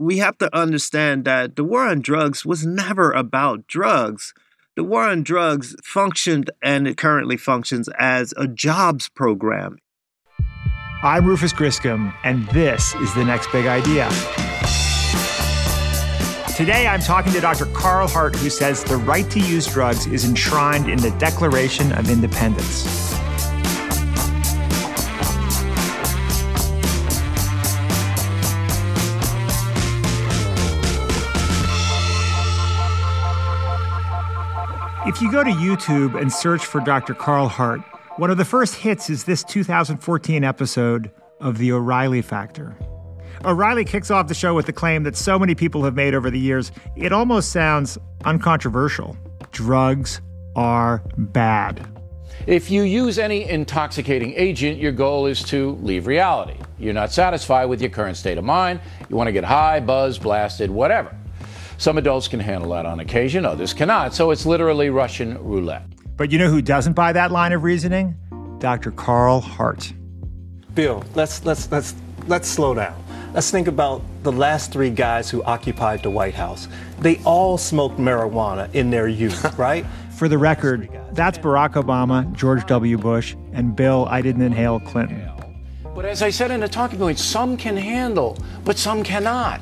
we have to understand that the war on drugs was never about drugs. The war on drugs functioned, and it currently functions, as a jobs program. I'm Rufus Griscom, and this is The Next Big Idea. Today, I'm talking to Dr. Carl Hart, who says the right to use drugs is enshrined in the Declaration of Independence. If you go to YouTube and search for Dr. Carl Hart, one of the first hits is this 2014 episode of The O'Reilly Factor. O'Reilly kicks off the show with the claim that so many people have made over the years, it almost sounds uncontroversial. Drugs are bad. If you use any intoxicating agent, your goal is to leave reality. You're not satisfied with your current state of mind. You want to get high, buzz, blasted, whatever. Some adults can handle that on occasion, others cannot. So it's literally Russian roulette. But you know who doesn't buy that line of reasoning? Dr. Carl Hart. Bill, let's slow down. Let's think about the last three guys who occupied the White House. They all smoked marijuana in their youth, right? For the record, that's Barack Obama, George W. Bush, and Bill, I didn't inhale Clinton. But as I said in a talking point, some can handle, but some cannot.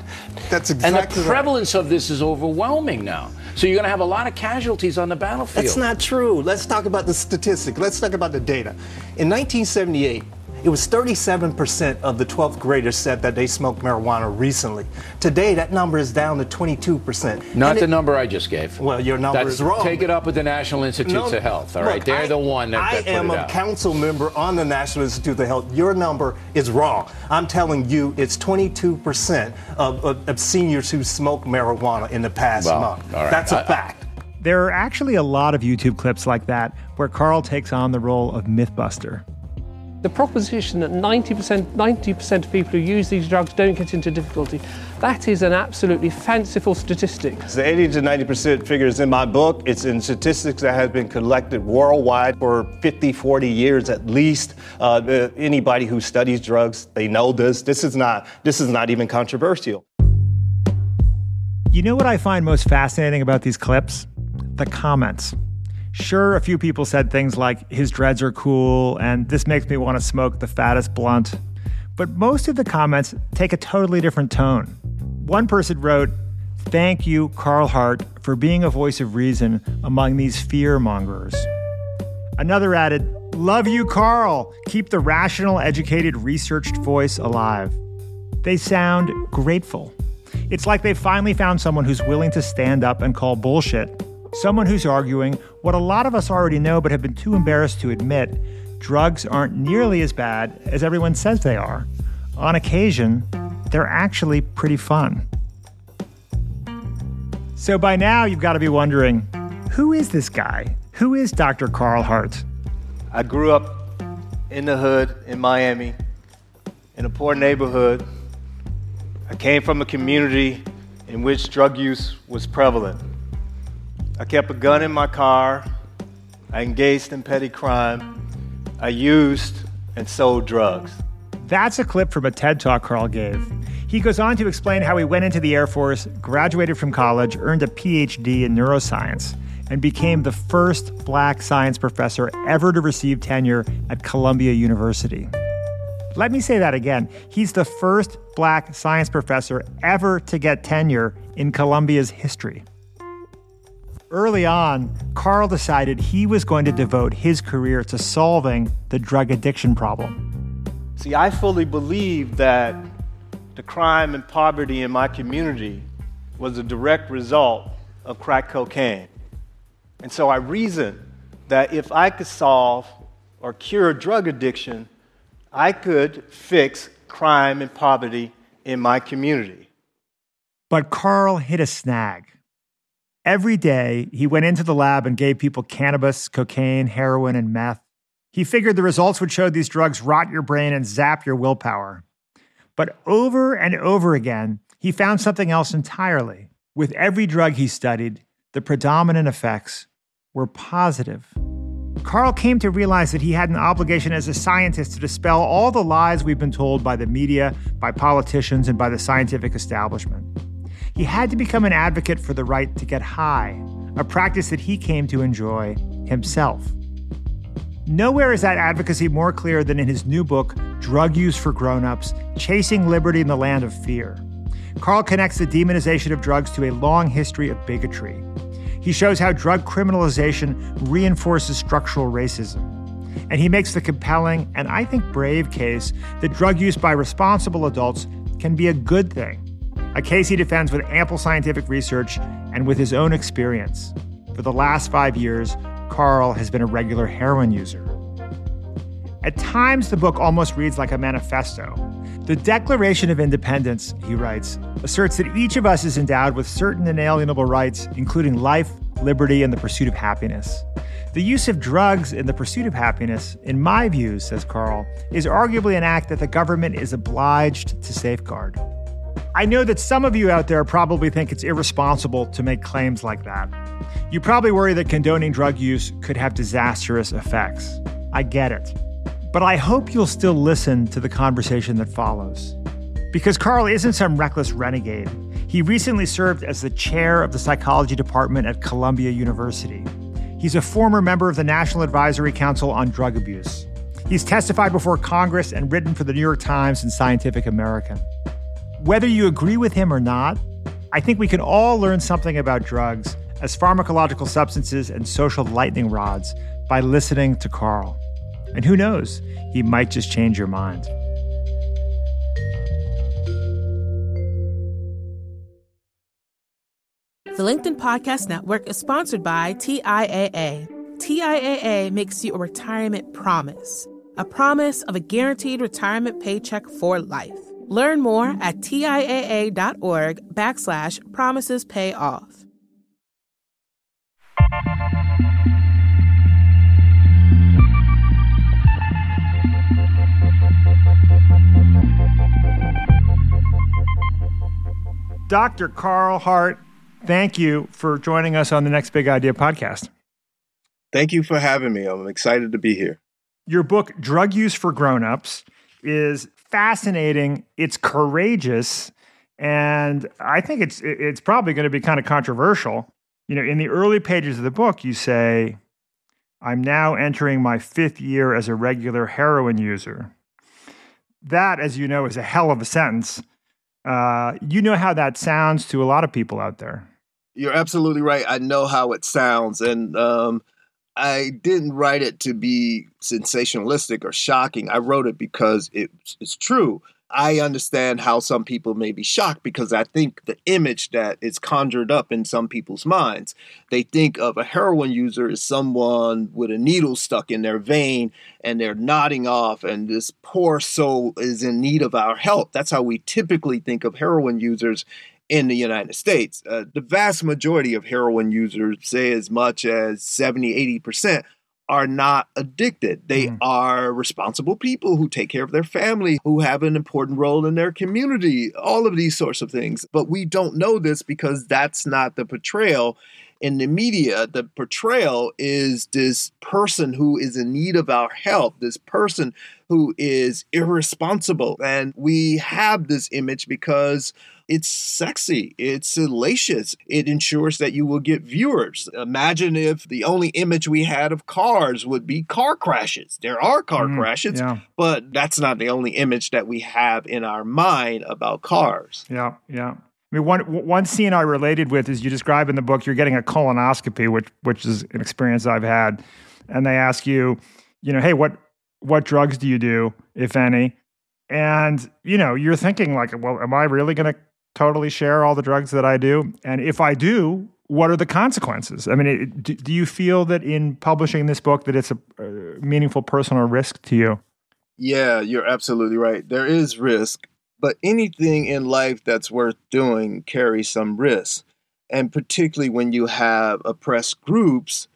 That's exactly right. And the prevalence of this is overwhelming now. So you're going to have a lot of casualties on the battlefield. That's not true. Let's talk about the statistic. Let's talk about the data. In 1978, it was 37% of the 12th graders said that they smoked marijuana recently. Today, that number is down to 22%. Not the number I just gave. Well, your number is wrong. Take it up with the National Institutes of Health, all right? They're the one that put it out. I am a council member on the National Institute of Health. Your number is wrong. I'm telling you, it's 22% of seniors who smoke marijuana in the past month. All right. That's a fact. There are actually a lot of YouTube clips like that where Carl takes on the role of mythbuster. The proposition that 90% of people who use these drugs don't get into difficulty, that is an absolutely fanciful statistic. The 80 to 90% figure is in my book. It's in statistics that have been collected worldwide for 50, 40 years at least. Anybody who studies drugs, they know this. This is not even controversial. You know what I find most fascinating about these clips? The comments. Sure, a few people said things like, his dreads are cool, and this makes me want to smoke the fattest blunt. But most of the comments take a totally different tone. One person wrote, thank you, Carl Hart, for being a voice of reason among these fear-mongers. Another added, love you, Carl. Keep the rational, educated, researched voice alive. They sound grateful. It's like they finally found someone who's willing to stand up and call bullshit. Someone who's arguing what a lot of us already know but have been too embarrassed to admit, drugs aren't nearly as bad as everyone says they are. On occasion, they're actually pretty fun. So by now, you've got to be wondering, who is this guy? Who is Dr. Carl Hart? I grew up in the hood in Miami, in a poor neighborhood. I came from a community in which drug use was prevalent. I kept a gun in my car, I engaged in petty crime, I used and sold drugs. That's a clip from a TED Talk Carl gave. He goes on to explain how he went into the Air Force, graduated from college, earned a PhD in neuroscience, and became the first black science professor ever to receive tenure at Columbia University. Let me say that again. He's the first black science professor ever to get tenure in Columbia's history. Early on, Carl decided he was going to devote his career to solving the drug addiction problem. See, I fully believe that the crime and poverty in my community was a direct result of crack cocaine. And so I reasoned that if I could solve or cure drug addiction, I could fix crime and poverty in my community. But Carl hit a snag. Every day, he went into the lab and gave people cannabis, cocaine, heroin, and meth. He figured the results would show these drugs rot your brain and zap your willpower. But over and over again, he found something else entirely. With every drug he studied, the predominant effects were positive. Carl came to realize that he had an obligation as a scientist to dispel all the lies we've been told by the media, by politicians, and by the scientific establishment. he had to become an advocate for the right to get high, a practice that he came to enjoy himself. Nowhere is that advocacy more clear than in his new book, Drug Use for Grownups, Chasing Liberty in the Land of Fear. Carl connects the demonization of drugs to a long history of bigotry. He shows how drug criminalization reinforces structural racism. And he makes the compelling and I think brave case that drug use by responsible adults can be a good thing, a case he defends with ample scientific research and with his own experience. For the last 5 years, Carl has been a regular heroin user. At times, the book almost reads like a manifesto. The Declaration of Independence, he writes, asserts that each of us is endowed with certain inalienable rights, including life, liberty, and the pursuit of happiness. The use of drugs in the pursuit of happiness, in my view, says Carl, is arguably an act that the government is obliged to safeguard. I know that some of you out there probably think it's irresponsible to make claims like that. You probably worry that condoning drug use could have disastrous effects. I get it. But I hope you'll still listen to the conversation that follows. Because Carl isn't some reckless renegade. He recently served as the chair of the psychology department at Columbia University. He's a former member of the National Advisory Council on Drug Abuse. He's testified before Congress and written for the New York Times and Scientific American. Whether you agree with him or not, I think we can all learn something about drugs as pharmacological substances and social lightning rods by listening to Carl. And who knows, he might just change your mind. The LinkedIn Podcast Network is sponsored by TIAA. TIAA makes you a retirement promise, a promise of a guaranteed retirement paycheck for life. Learn more at TIAA.org/promisespayoff. Dr. Carl Hart, thank you for joining us on the Next Big Idea podcast. Thank you for having me. I'm excited to be here. Your book, Drug Use for Grownups, is fascinating. It's courageous, and I think it's probably going to be kind of controversial. You know, in the early pages of the book, you say, "I'm now entering my 5th year as a regular heroin user." That, as you know, is a hell of a sentence. You know how that sounds to a lot of people out there. You're absolutely right. I know how it sounds, and I didn't write it to be sensationalistic or shocking. I wrote it because it's true. I understand how some people may be shocked because I think the image that is conjured up in some people's minds. They think of a heroin user as someone with a needle stuck in their vein and they're nodding off and this poor soul is in need of our help. That's how we typically think of heroin users in the United States. The vast majority of heroin users, say as much as 70-80%, are not addicted. They are responsible people who take care of their family, who have an important role in their community, all of these sorts of things. But we don't know this because that's not the portrayal in the media. The portrayal is this person who is in need of our help, this person who is irresponsible. And we have this image because it's sexy. It's salacious. It ensures that you will get viewers. Imagine if the only image we had of cars would be car crashes. There are car crashes, but that's not the only image that we have in our mind about cars. Yeah, yeah. I mean, one scene I related with is you describe in the book, you're getting a colonoscopy, which is an experience I've had. And they ask you, you know, hey, what drugs do you do, if any? And, you know, you're thinking like, well, am I really going to totally share all the drugs that I do? And if I do, what are the consequences? I mean, do you feel that in publishing this book that it's a meaningful personal risk to you? Yeah, you're absolutely right. There is risk, but anything in life that's worth doing carries some risk. And particularly when you have oppressed groups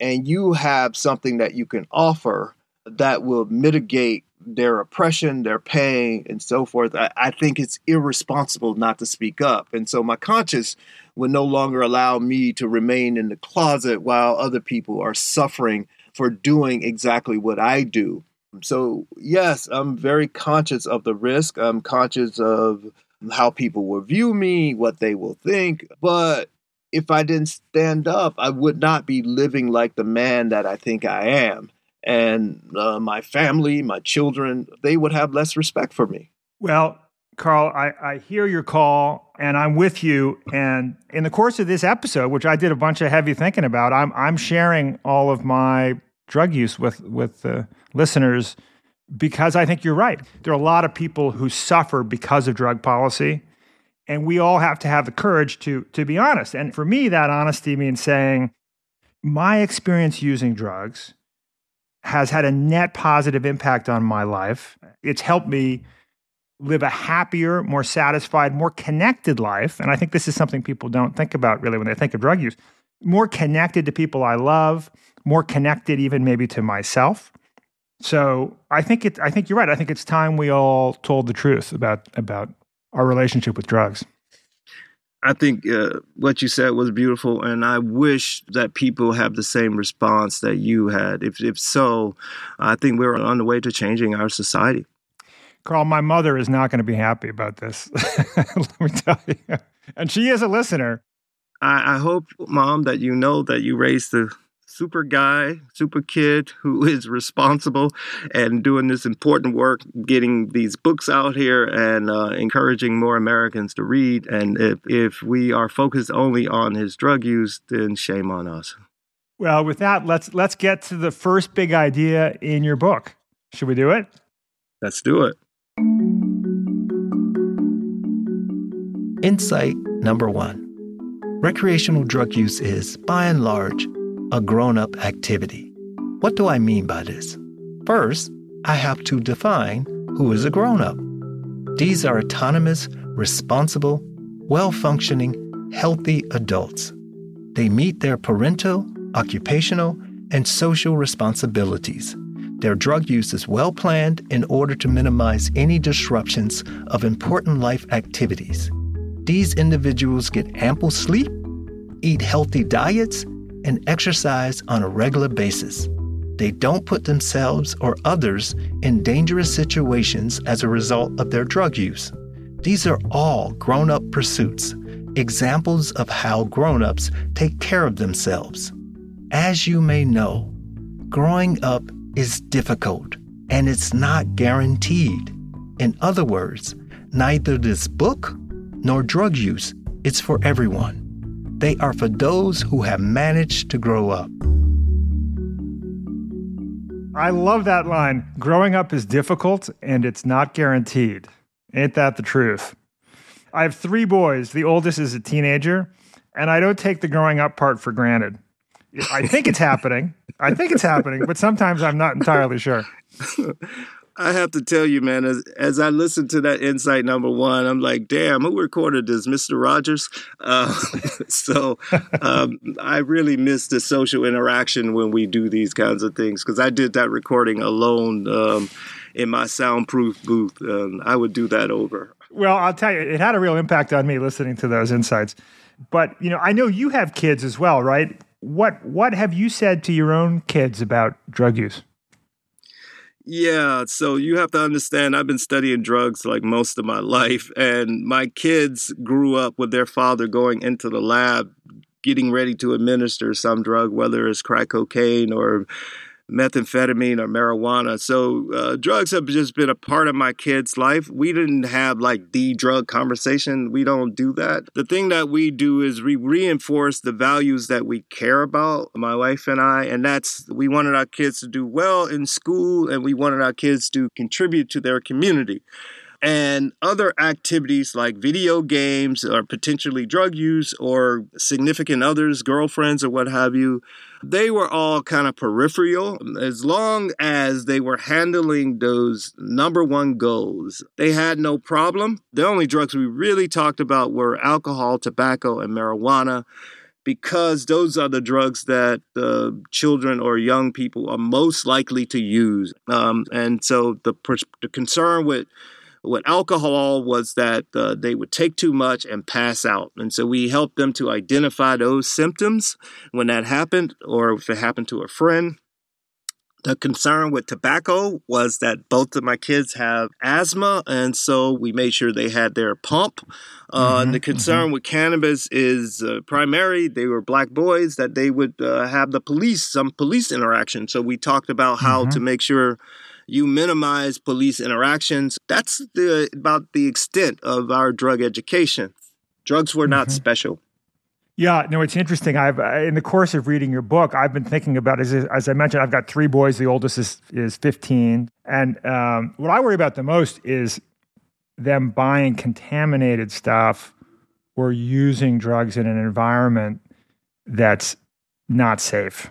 and you have something that you can offer that will mitigate their oppression, their pain, and so forth, I think it's irresponsible not to speak up. And so my conscience would no longer allow me to remain in the closet while other people are suffering for doing exactly what I do. So yes, I'm very conscious of the risk. I'm conscious of how people will view me, what they will think. But if I didn't stand up, I would not be living like the man that I think I am. And my family, my children, they would have less respect for me. Well, Carl, I hear your call and I'm with you. And in the course of this episode, which I did a bunch of heavy thinking about, I'm sharing all of my drug use with listeners because I think you're right. There are a lot of people who suffer because of drug policy, and we all have to have the courage to be honest. And for me, that honesty means saying, my experience using drugs has had a net positive impact on my life. It's helped me live a happier, more satisfied, more connected life. And I think this is something people don't think about really when they think of drug use. More connected to people I love, more connected even maybe to myself. So I think you're right. I think it's time we all told the truth about our relationship with drugs. I think what you said was beautiful, and I wish that people have the same response that you had. If so, I think we're on the way to changing our society. Carl, my mother is not going to be happy about this, let me tell you. And she is a listener. I hope, Mom, that you know that you raised the super guy, super kid who is responsible and doing this important work, getting these books out here and encouraging more Americans to read. And if we are focused only on his drug use, then shame on us. Well, with that, let's get to the first big idea in your book. Should we do it? Let's do it. Insight number 1. Recreational drug use is, by and large, a grown-up activity. What do I mean by this? First, I have to define who is a grown-up. These are autonomous, responsible, well-functioning, healthy adults. They meet their parental, occupational, and social responsibilities. Their drug use is well-planned in order to minimize any disruptions of important life activities. These individuals get ample sleep, eat healthy diets, and exercise on a regular basis. They don't put themselves or others in dangerous situations as a result of their drug use. These are all grown-up pursuits, examples of how grown-ups take care of themselves. As you may know, growing up is difficult, and it's not guaranteed. In other words, neither this book nor drug use is for everyone. They are for those who have managed to grow up. I love that line. Growing up is difficult and it's not guaranteed. Ain't that the truth? I have 3 boys. The oldest is a teenager, and I don't take the growing up part for granted. I think it's happening. But sometimes I'm not entirely sure. I have to tell you, man, as I listen to that insight number 1, I'm like, damn, who recorded this, Mr. Rogers? I really miss the social interaction when we do these kinds of things, because I did that recording alone in my soundproof booth. I would do that over. Well, I'll tell you, it had a real impact on me listening to those insights. But, you know, I know you have kids as well, right? What have you said to your own kids about drug use? Yeah, so you have to understand, I've been studying drugs like most of my life, and my kids grew up with their father going into the lab, getting ready to administer some drug, whether it's crack cocaine or methamphetamine or marijuana. So drugs have just been a part of my kids' life. We didn't have like the drug conversation. We don't do that. The thing that we do is we reinforce the values that we care about, my wife and I, and that's we wanted our kids to do well in school, and we wanted our kids to contribute to their community. And other activities like video games or potentially drug use or significant others, girlfriends or what have you, they were all kind of peripheral. As long as they were handling those number 1 goals, they had no problem. The only drugs we really talked about were alcohol, tobacco, and marijuana, because those are the drugs that children or young people are most likely to use. And so the concern with alcohol was that they would take too much and pass out. And so we helped them to identify those symptoms when that happened, or if it happened to a friend. The concern with tobacco was that both of my kids have asthma, and so we made sure they had their pump. And the concern with cannabis is primary. They were black boys, that they would have the police, some police interaction. So we talked about how to make sure you minimize police interactions. That's about the extent of our drug education. Drugs were not special. Yeah, no, it's interesting. I've in the course of reading your book, I've been thinking about, as I mentioned, I've got three boys. The oldest is 15. And what I worry about the most is them buying contaminated stuff or using drugs in an environment that's not safe.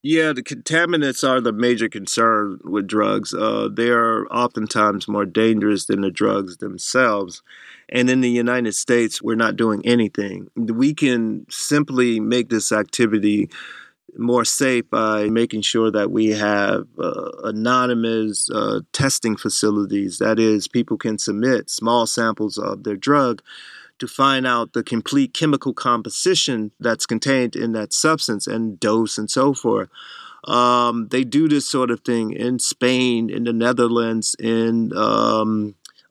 Yeah, the contaminants are the major concern with drugs. They are oftentimes more dangerous than the drugs themselves. And in the United States, we're not doing anything. We can simply make this activity more safe by making sure that we have anonymous testing facilities. That is, people can submit small samples of their drug to find out the complete chemical composition that's contained in that substance and dose and so forth. They do this sort of thing in Spain, in the Netherlands, in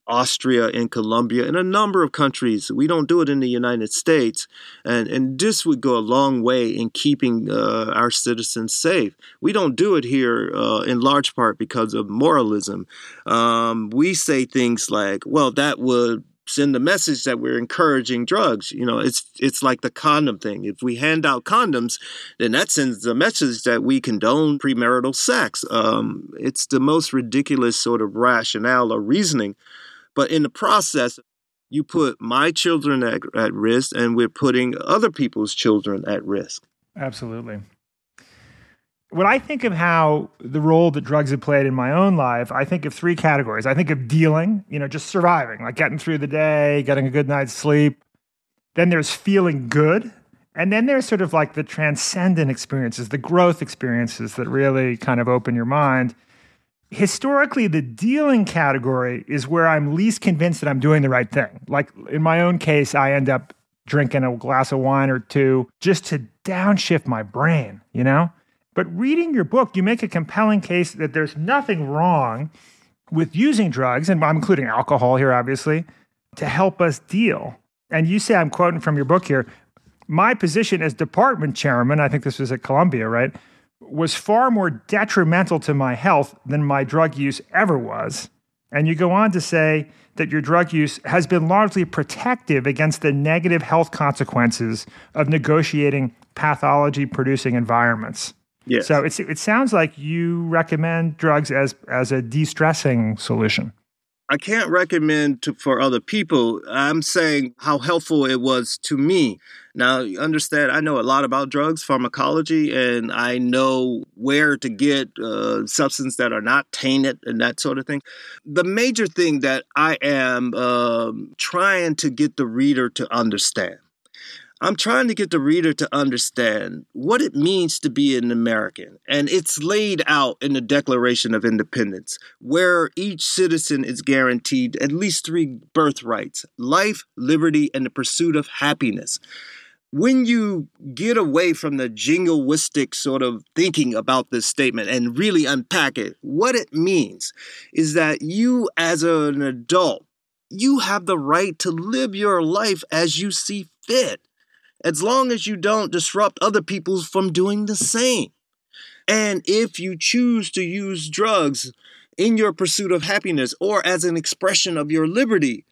Austria, in Colombia, in a number of countries. We don't do it in the United States. And this would go a long way in keeping our citizens safe. We don't do it here in large part because of moralism. We say things like, well, that would send the message that we're encouraging drugs. You know, it's like the condom thing. If we hand out condoms, then that sends the message that we condone premarital sex. It's the most ridiculous sort of rationale or reasoning. But in the process, you put my children at risk, and we're putting other people's children at risk. Absolutely. When I think of how the role that drugs have played in my own life, I think of three categories. I think of dealing, you know, just surviving, like getting through the day, getting a good night's sleep. Then there's feeling good. And then there's sort of like the transcendent experiences, the growth experiences that really kind of open your mind. Historically, the dealing category is where I'm least convinced that I'm doing the right thing. Like in my own case, I end up drinking a glass of wine or two just to downshift my brain, you know? But reading your book, you make a compelling case that there's nothing wrong with using drugs, and I'm including alcohol here, obviously, to help us deal. And you say, I'm quoting from your book here, my position as department chairman, I think this was at Columbia, right, was far more detrimental to my health than my drug use ever was. And you go on to say that your drug use has been largely protective against the negative health consequences of negotiating pathology-producing environments. Yes. So it sounds like you recommend drugs as a de-stressing solution. I can't recommend for other people. I'm saying how helpful it was to me. Now, you understand, I know a lot about drugs, pharmacology, and I know where to get substances that are not tainted and that sort of thing. The major thing that I am trying to get the reader to understand, I'm trying to get the reader to understand what it means to be an American. And it's laid out in the Declaration of Independence, where each citizen is guaranteed at least three birthrights: life, liberty, and the pursuit of happiness. When you get away from the jingoistic sort of thinking about this statement and really unpack it, what it means is that you, as an adult, you have the right to live your life as you see fit, as long as you don't disrupt other people from doing the same. And if you choose to use drugs in your pursuit of happiness or as an expression of your liberty,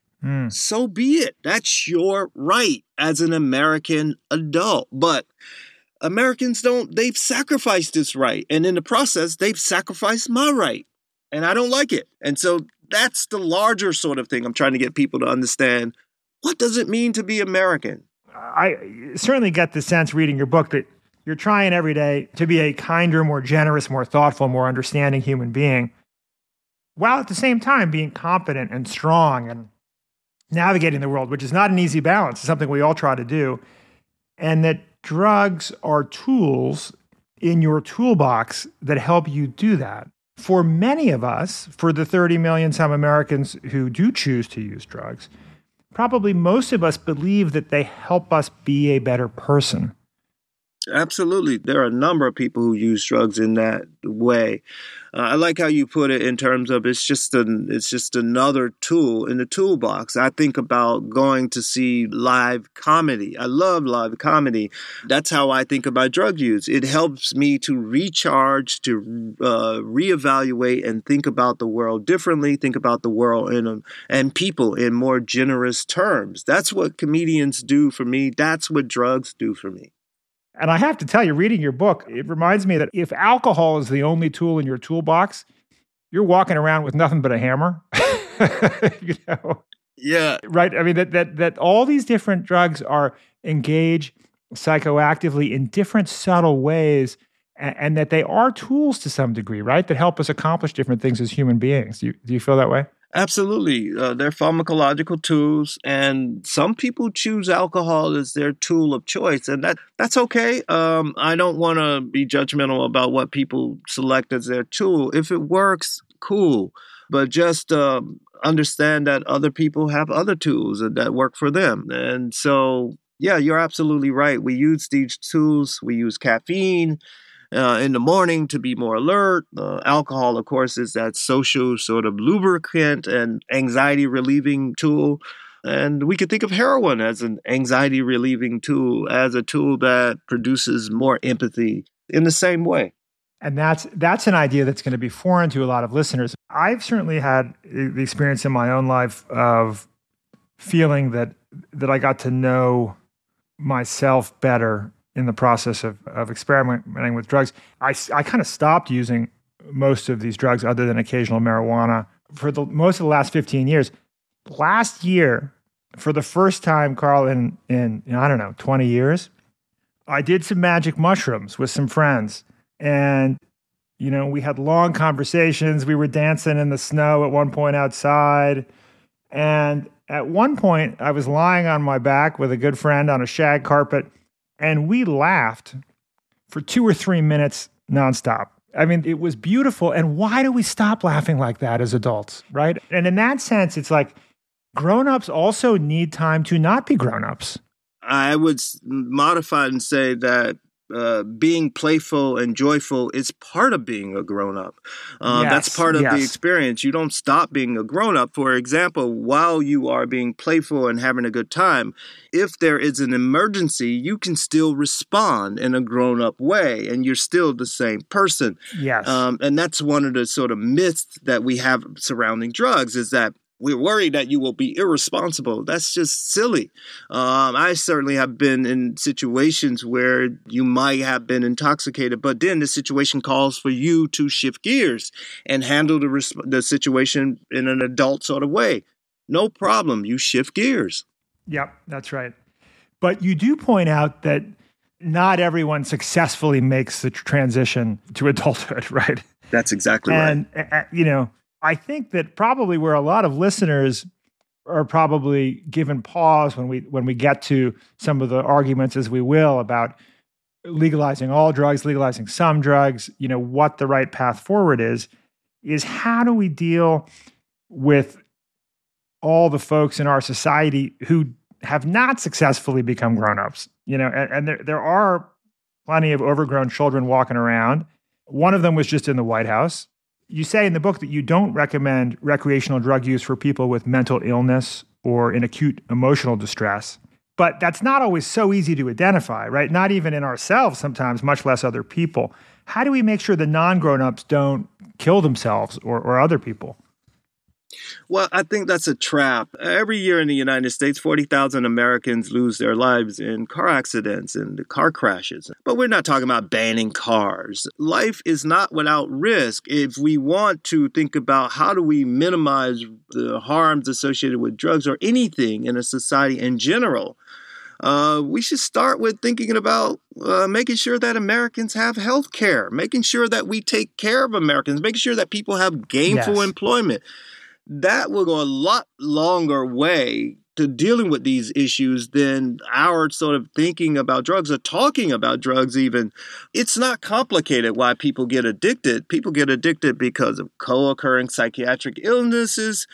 so be it. That's your right as an American adult. But Americans they've sacrificed this right. And in the process, they've sacrificed my right. And I don't like it. And so that's the larger sort of thing I'm trying to get people to understand. What does it mean to be American? I certainly get the sense reading your book that you're trying every day to be a kinder, more generous, more thoughtful, more understanding human being, while at the same time being competent and strong and navigating the world, which is not an easy balance. It's something we all try to do. And that drugs are tools in your toolbox that help you do that. For many of us, for the 30 million some Americans who do choose to use drugs, probably most of us believe that they help us be a better person. Absolutely. There are a number of people who use drugs in that way. I like how you put it in terms of it's just another tool in the toolbox. I think about going to see live comedy. I love live comedy. That's how I think about drug use. It helps me to recharge, to reevaluate and think about the world differently, think about the world and people in more generous terms. That's what comedians do for me. That's what drugs do for me. And I have to tell you, reading your book, it reminds me that if alcohol is the only tool in your toolbox, you're walking around with nothing but a hammer. You know? Yeah. Right? I mean, that all these different drugs are engaged psychoactively in different subtle ways, and that they are tools to some degree, right, that help us accomplish different things as human beings. Do you feel that way? Absolutely. They're pharmacological tools, and some people choose alcohol as their tool of choice, and that's okay. I don't want to be judgmental about what people select as their tool. If it works, cool. But just understand that other people have other tools that work for them. And so, yeah, you're absolutely right. We use these tools. We use caffeine in the morning to be more alert. Alcohol, of course, is that social sort of lubricant and anxiety-relieving tool. And we could think of heroin as an anxiety-relieving tool, as a tool that produces more empathy in the same way. And that's an idea that's going to be foreign to a lot of listeners. I've certainly had the experience in my own life of feeling that I got to know myself better in the process of experimenting with drugs. I kind of stopped using most of these drugs other than occasional marijuana for most of the last 15 years. Last year, for the first time, Carl, in I don't know, 20 years, I did some magic mushrooms with some friends. And, you know, we had long conversations. We were dancing in the snow at one point outside. And at one point, I was lying on my back with a good friend on a shag carpet, and we laughed for 2 or 3 minutes nonstop. I mean, it was beautiful. And why do we stop laughing like that as adults, right? And in that sense, it's like grownups also need time to not be grownups. I would modify and say that being playful and joyful is part of being a grown-up. Yes, that's part of the experience. You don't stop being a grown-up. For example, while you are being playful and having a good time, if there is an emergency, you can still respond in a grown-up way, and you're still the same person. Yes. And that's one of the sort of myths that we have surrounding drugs, is that we're worried that you will be irresponsible. That's just silly. I certainly have been in situations where you might have been intoxicated, but then the situation calls for you to shift gears and handle the situation in an adult sort of way. No problem. You shift gears. Yep, that's right. But you do point out that not everyone successfully makes the transition to adulthood, right? That's exactly right. And, you know, I think that probably where a lot of listeners are probably given pause when we get to some of the arguments, as we will, about legalizing all drugs, legalizing some drugs, you know, what the right path forward is how do we deal with all the folks in our society who have not successfully become grownups? You know, and there are plenty of overgrown children walking around. One of them was just in the White House. You say in the book that you don't recommend recreational drug use for people with mental illness or in acute emotional distress, but that's not always so easy to identify, right? Not even in ourselves sometimes, much less other people. How do we make sure the non-grown-ups don't kill themselves or other people? Well, I think that's a trap. Every year in the United States, 40,000 Americans lose their lives in car accidents and car crashes. But we're not talking about banning cars. Life is not without risk. If we want to think about how do we minimize the harms associated with drugs or anything in a society in general, we should start with thinking about making sure that Americans have health care, making sure that we take care of Americans, making sure that people have gainful employment. That will go a lot longer way to dealing with these issues than our sort of thinking about drugs or talking about drugs even. It's not complicated why people get addicted. People get addicted because of co-occurring psychiatric illnesses,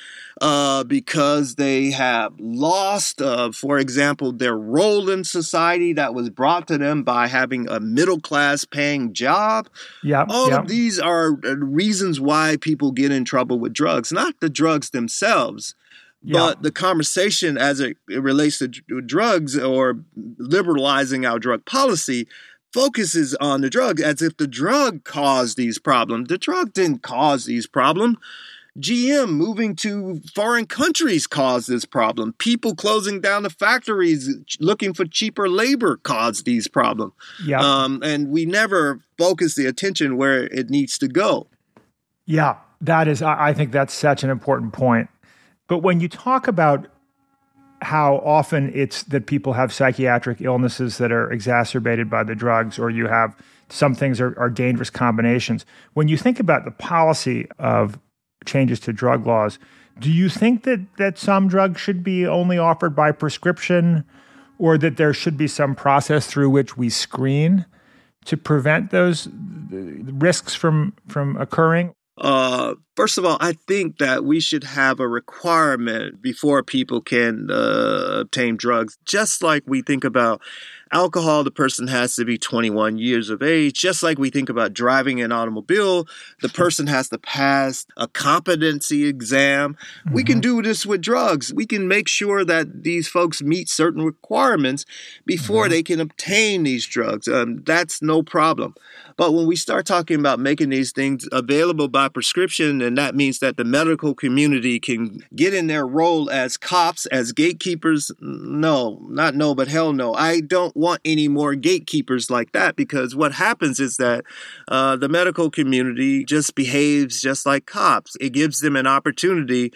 because they have lost, for example, their role in society that was brought to them by having a middle-class paying job. All of these are reasons why people get in trouble with drugs, not the drugs themselves. But the conversation as it relates to drugs or liberalizing our drug policy focuses on the drug as if the drug caused these problems. The drug didn't cause these problems. GM moving to foreign countries caused this problem. People closing down the factories looking for cheaper labor caused these problems. And we never focus the attention where it needs to go. Yeah, that is, I think that's such an important point. But when you talk about how often it's that people have psychiatric illnesses that are exacerbated by the drugs, or you have some things are dangerous combinations, when you think about the policy of changes to drug laws, do you think that some drugs should be only offered by prescription, or that there should be some process through which we screen to prevent those risks from occurring? First of all, I think that we should have a requirement before people can obtain drugs. Just like we think about alcohol, the person has to be 21 years of age. Just like we think about driving an automobile, the person has to pass a competency exam. Mm-hmm. We can do this with drugs. We can make sure that these folks meet certain requirements before they can obtain these drugs. That's no problem. But when we start talking about making these things available by prescription, and that means that the medical community can get in their role as cops, as gatekeepers, but hell no. I don't want any more gatekeepers like that, because what happens is that the medical community just behaves just like cops. It gives them an opportunity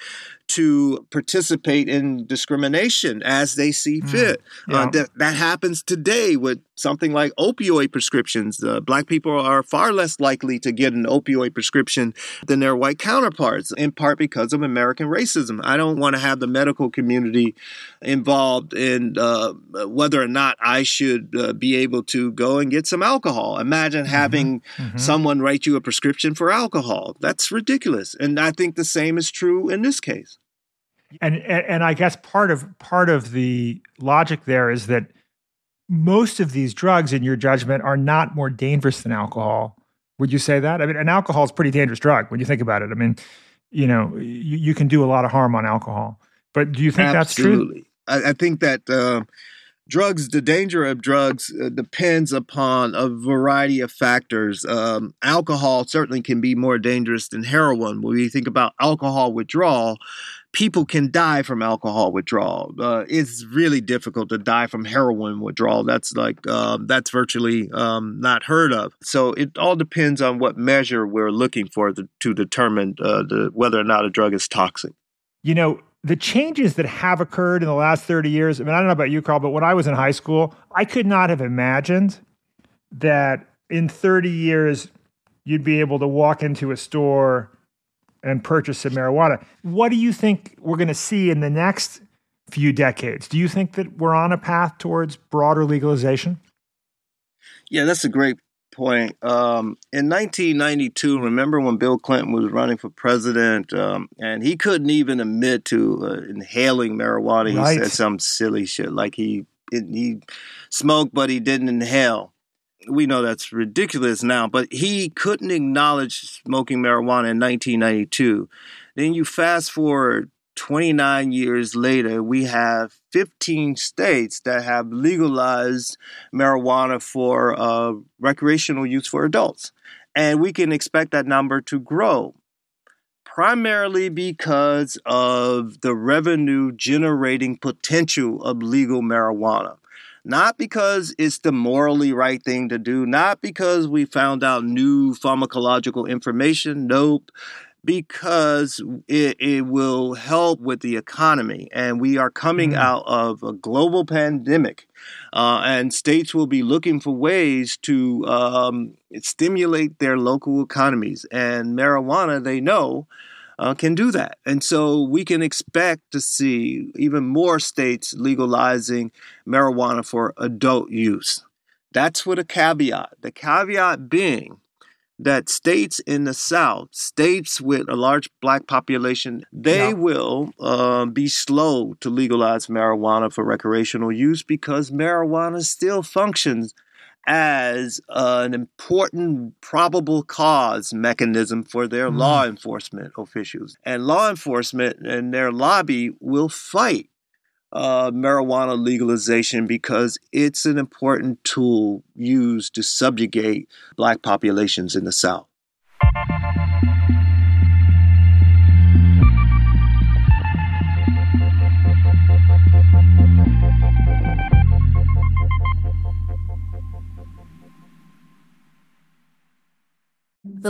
to participate in discrimination as they see fit. That happens today with something like opioid prescriptions. Black people are far less likely to get an opioid prescription than their white counterparts, in part because of American racism. I don't want to have the medical community involved in whether or not I should be able to go and get some alcohol. Imagine having someone write you a prescription for alcohol. That's ridiculous. And I think the same is true in this case. And I guess part of the logic there is that most of these drugs, in your judgment, are not more dangerous than alcohol. Would you say that? I mean, and alcohol is a pretty dangerous drug when you think about it. I mean, you can do a lot of harm on alcohol. But do you think that's true? I think that drugs, the danger of drugs depends upon a variety of factors. Alcohol certainly can be more dangerous than heroin. When you think about alcohol withdrawal, people can die from alcohol withdrawal. It's really difficult to die from heroin withdrawal. That's that's virtually not heard of. So it all depends on what measure we're looking for to determine whether or not a drug is toxic. The changes that have occurred in the last 30 years, I mean, I don't know about you, Carl, but when I was in high school, I could not have imagined that in 30 years, you'd be able to walk into a store and purchase some marijuana. What do you think we're going to see in the next few decades? Do you think that we're on a path towards broader legalization? Yeah, that's a great point. In 1992, remember when Bill Clinton was running for president, and he couldn't even admit to inhaling marijuana. Right. He said some silly shit like he smoked, but he didn't inhale. We know that's ridiculous now, but he couldn't acknowledge smoking marijuana in 1992. Then you fast forward 29 years later, we have 15 states that have legalized marijuana for recreational use for adults. And we can expect that number to grow, primarily because of the revenue generating potential of legal marijuana. Not because it's the morally right thing to do, not because we found out new pharmacological information, nope, because it will help with the economy. And we are coming out of a global pandemic, and states will be looking for ways to stimulate their local economies. And marijuana, they know, can do that. And so we can expect to see even more states legalizing marijuana for adult use. That's with a caveat. The caveat being that states in the South, states with a large black population, they will be slow to legalize marijuana for recreational use because marijuana still functions as an important probable cause mechanism for their law enforcement officials. And law enforcement and their lobby will fight marijuana legalization because it's an important tool used to subjugate black populations in the South. The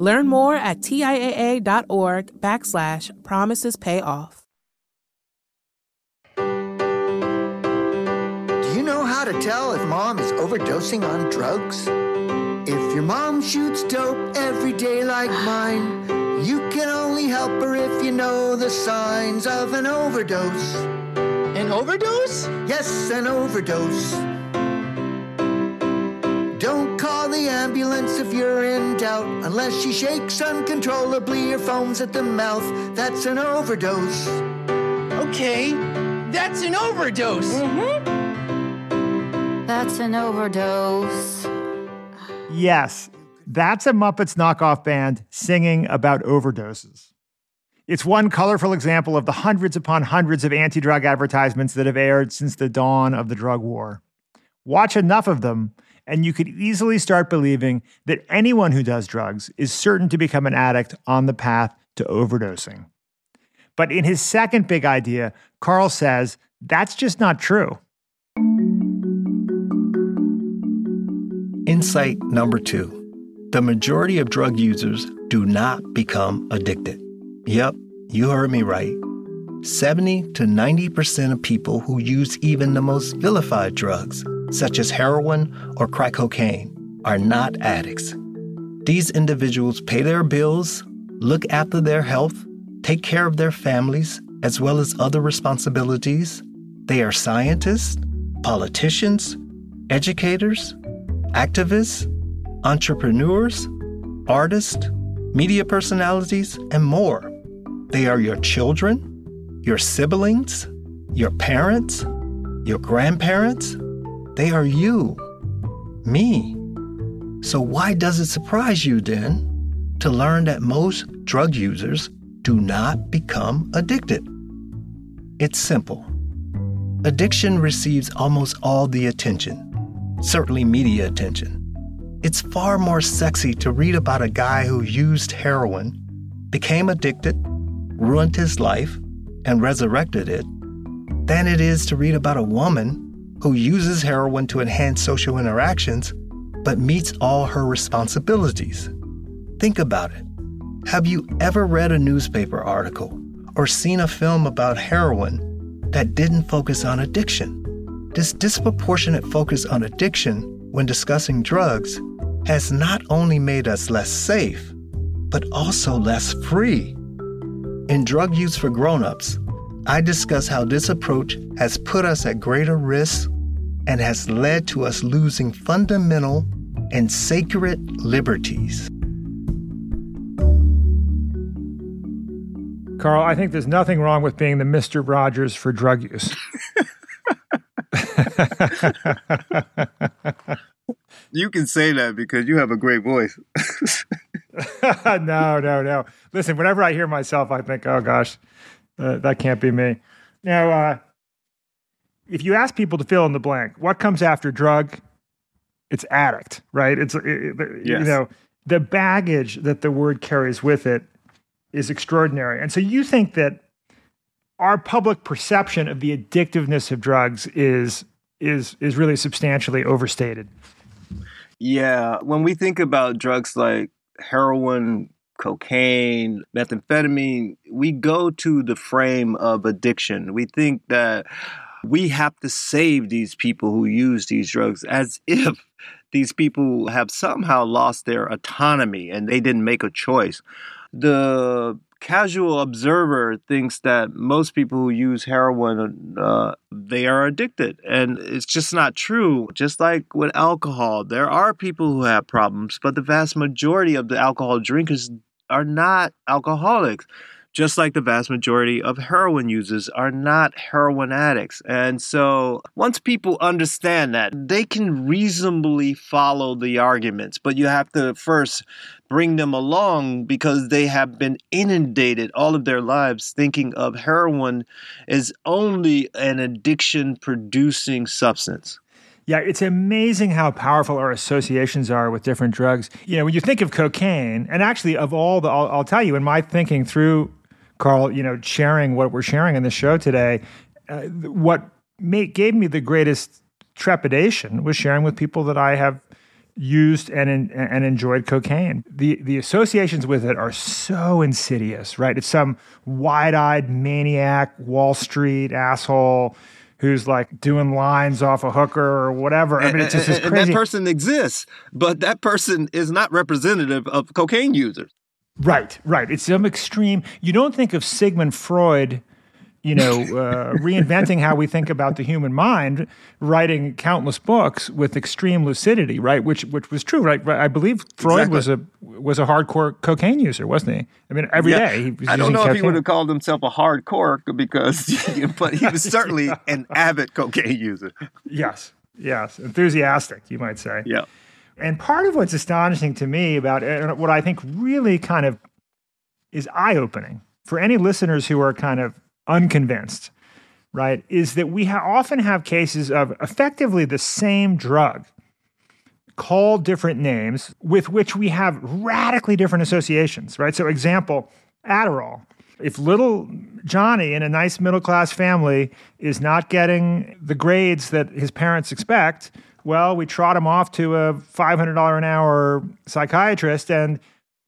Learn more at TIAA.org/promisespayoff. Do you know how to tell if mom is overdosing on drugs? If your mom shoots dope every day like mine, you can only help her if you know the signs of an overdose. An overdose? Yes, an overdose. Don't call the ambulance if you're in doubt, unless she shakes uncontrollably or foams at the mouth. That's an overdose. Okay, that's an overdose. Mm-hmm. That's an overdose. Yes, that's a Muppets knockoff band singing about overdoses. It's one colorful example of the hundreds upon hundreds of anti-drug advertisements that have aired since the dawn of the drug war. Watch enough of them, and you could easily start believing that anyone who does drugs is certain to become an addict on the path to overdosing. But in his second big idea, Carl says that's just not true. Insight number 2. The majority of drug users do not become addicted. Yep, you heard me right. 70 to 90% of people who use even the most vilified drugs, such as heroin or crack cocaine, are not addicts. These individuals pay their bills, look after their health, take care of their families, as well as other responsibilities. They are scientists, politicians, educators, activists, entrepreneurs, artists, media personalities, and more. They are your children, your siblings, your parents, your grandparents. They are you, me. So why does it surprise you then to learn that most drug users do not become addicted? It's simple. Addiction receives almost all the attention, certainly media attention. It's far more sexy to read about a guy who used heroin, became addicted, ruined his life, and resurrected it, than it is to read about a woman who uses heroin to enhance social interactions, but meets all her responsibilities. Think about it. Have you ever read a newspaper article or seen a film about heroin that didn't focus on addiction? This disproportionate focus on addiction when discussing drugs has not only made us less safe, but also less free. In Drug Use for Grownups, I discuss how this approach has put us at greater risk and has led to us losing fundamental and sacred liberties. Carl, I think there's nothing wrong with being the Mr. Rogers for drug use. You can say that because you have a great voice. No. Listen, whenever I hear myself, I think, oh, gosh. That can't be me. Now, if you ask people to fill in the blank, what comes after drug? It's addict, right? Yes. You know, the baggage that the word carries with it is extraordinary. And so you think that our public perception of the addictiveness of drugs is really substantially overstated. Yeah. When we think about drugs like heroin, cocaine, methamphetamine, we go to the frame of addiction. We think that we have to save these people who use these drugs as if these people have somehow lost their autonomy and they didn't make a choice. The casual observer thinks that most people who use heroin, they are addicted. And it's just not true. Just like with alcohol, there are people who have problems, but the vast majority of the alcohol drinkers are not alcoholics. Just like the vast majority of heroin users are not heroin addicts. And so once people understand that, they can reasonably follow the arguments. But you have to first bring them along because they have been inundated all of their lives thinking of heroin as only an addiction-producing substance. Yeah, it's amazing how powerful our associations are with different drugs. You know, when you think of cocaine, and actually of all the, I'll tell you, in my thinking through, Carl, you know, sharing what we're sharing on the show today, what gave me the greatest trepidation was sharing with people that I have used and enjoyed cocaine. The associations with it are so insidious, right? It's some wide-eyed maniac, Wall Street asshole who's like doing lines off a hooker or whatever. I mean, it's just this crazy. And that person exists, but that person is not representative of cocaine users. Right, right. It's some extreme. You don't think of Sigmund Freud, you know, reinventing how we think about the human mind, writing countless books with extreme lucidity, right? Which was true, right? I believe Freud exactly. was a hardcore cocaine user, wasn't he? I mean, every day he was I don't know cocaine. If he would have called himself a hardcore but he was certainly an avid cocaine user. Yes, enthusiastic, you might say. Yeah. And part of what's astonishing to me about and what I think really kind of is eye-opening for any listeners who are kind of unconvinced, right, is that we often have cases of effectively the same drug called different names with which we have radically different associations, right? So example, Adderall. If little Johnny in a nice middle-class family is not getting the grades that his parents expect, well, we trot him off to a $500 an hour psychiatrist and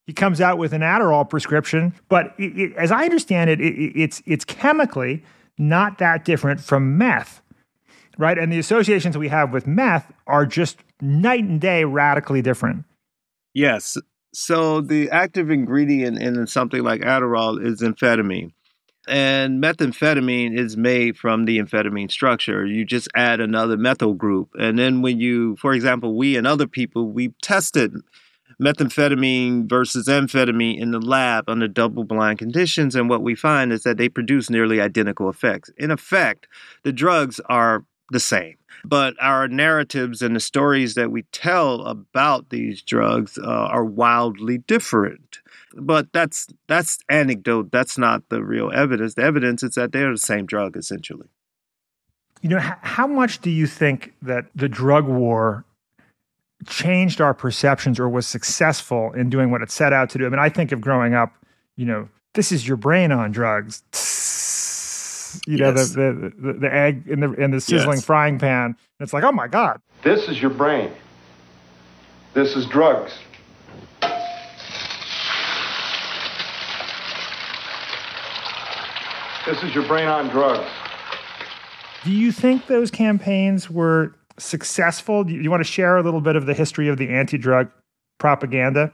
he comes out with an Adderall prescription, but as I understand it, it's chemically not that different from meth, right? And the associations we have with meth are just night and day radically different. Yes. So the active ingredient in something like Adderall is amphetamine. And methamphetamine is made from the amphetamine structure. You just add another methyl group. And then when you, for example, we and other people, we've tested methamphetamine versus amphetamine in the lab under double-blind conditions, and what we find is that they produce nearly identical effects. In effect, the drugs are the same, but our narratives and the stories that we tell about these drugs are wildly different. But that's anecdote. That's not the real evidence. The evidence is that they're the same drug, essentially. You know, how much do you think that the drug war changed our perceptions or was successful in doing what it set out to do? I mean, I think of growing up, you know, this is your brain on drugs. Yes. the egg in the sizzling frying pan. And it's like, oh my God. This is your brain. This is drugs. This is your brain on drugs. Do you think those campaigns were successful? Do you want to share a little bit of the history of the anti-drug propaganda?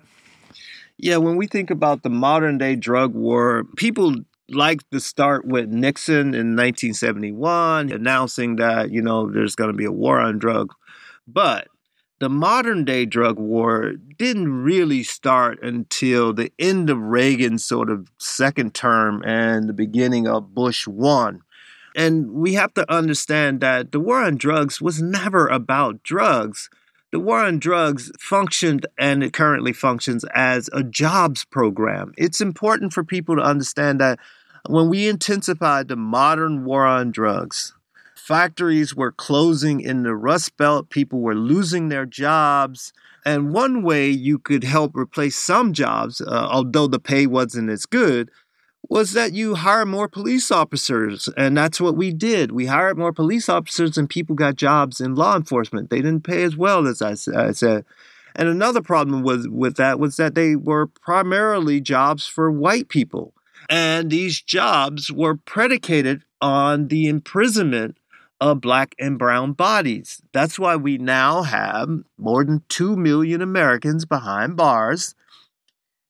Yeah, when we think about the modern-day drug war, people like to start with Nixon in 1971, announcing that, you know, there's going to be a war on drugs. But the modern-day drug war didn't really start until the end of Reagan's sort of second term and the beginning of Bush 1. And we have to understand that the war on drugs was never about drugs. The war on drugs functioned, and it currently functions, as a jobs program. It's important for people to understand that when we intensified the modern war on drugs, factories were closing in the Rust Belt, people were losing their jobs. And one way you could help replace some jobs, although the pay wasn't as good, was that you hire more police officers. And that's what we did. We hired more police officers and people got jobs in law enforcement. They didn't pay as well, as I said. And another problem with that was that they were primarily jobs for white people. And these jobs were predicated on the imprisonment of black and brown bodies. That's why we now have more than 2 million Americans behind bars.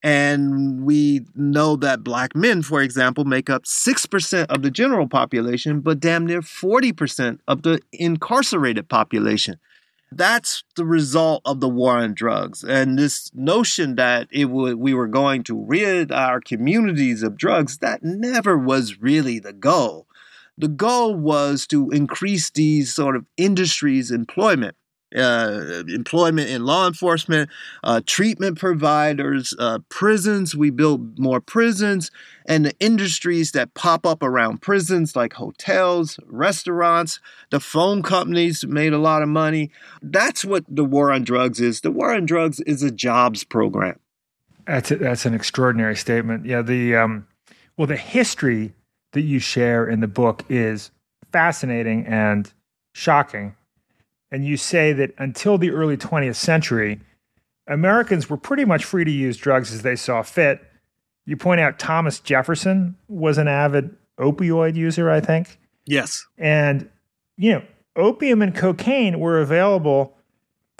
And we know that black men, for example, make up 6% of the general population, but damn near 40% of the incarcerated population. That's the result of the war on drugs. And this notion that we were going to rid our communities of drugs, that never was really the goal. The goal was to increase these sort of industries' employment. Employment in law enforcement, treatment providers, prisons. We build more prisons, and the industries that pop up around prisons, like hotels, restaurants, the phone companies made a lot of money. That's what the war on drugs is. The war on drugs is a jobs program. That's an extraordinary statement. Yeah, the history that you share in the book is fascinating and shocking. And you say that until the early 20th century, Americans were pretty much free to use drugs as they saw fit. You point out Thomas Jefferson was an avid opioid user, I think. Yes. And, opium and cocaine were available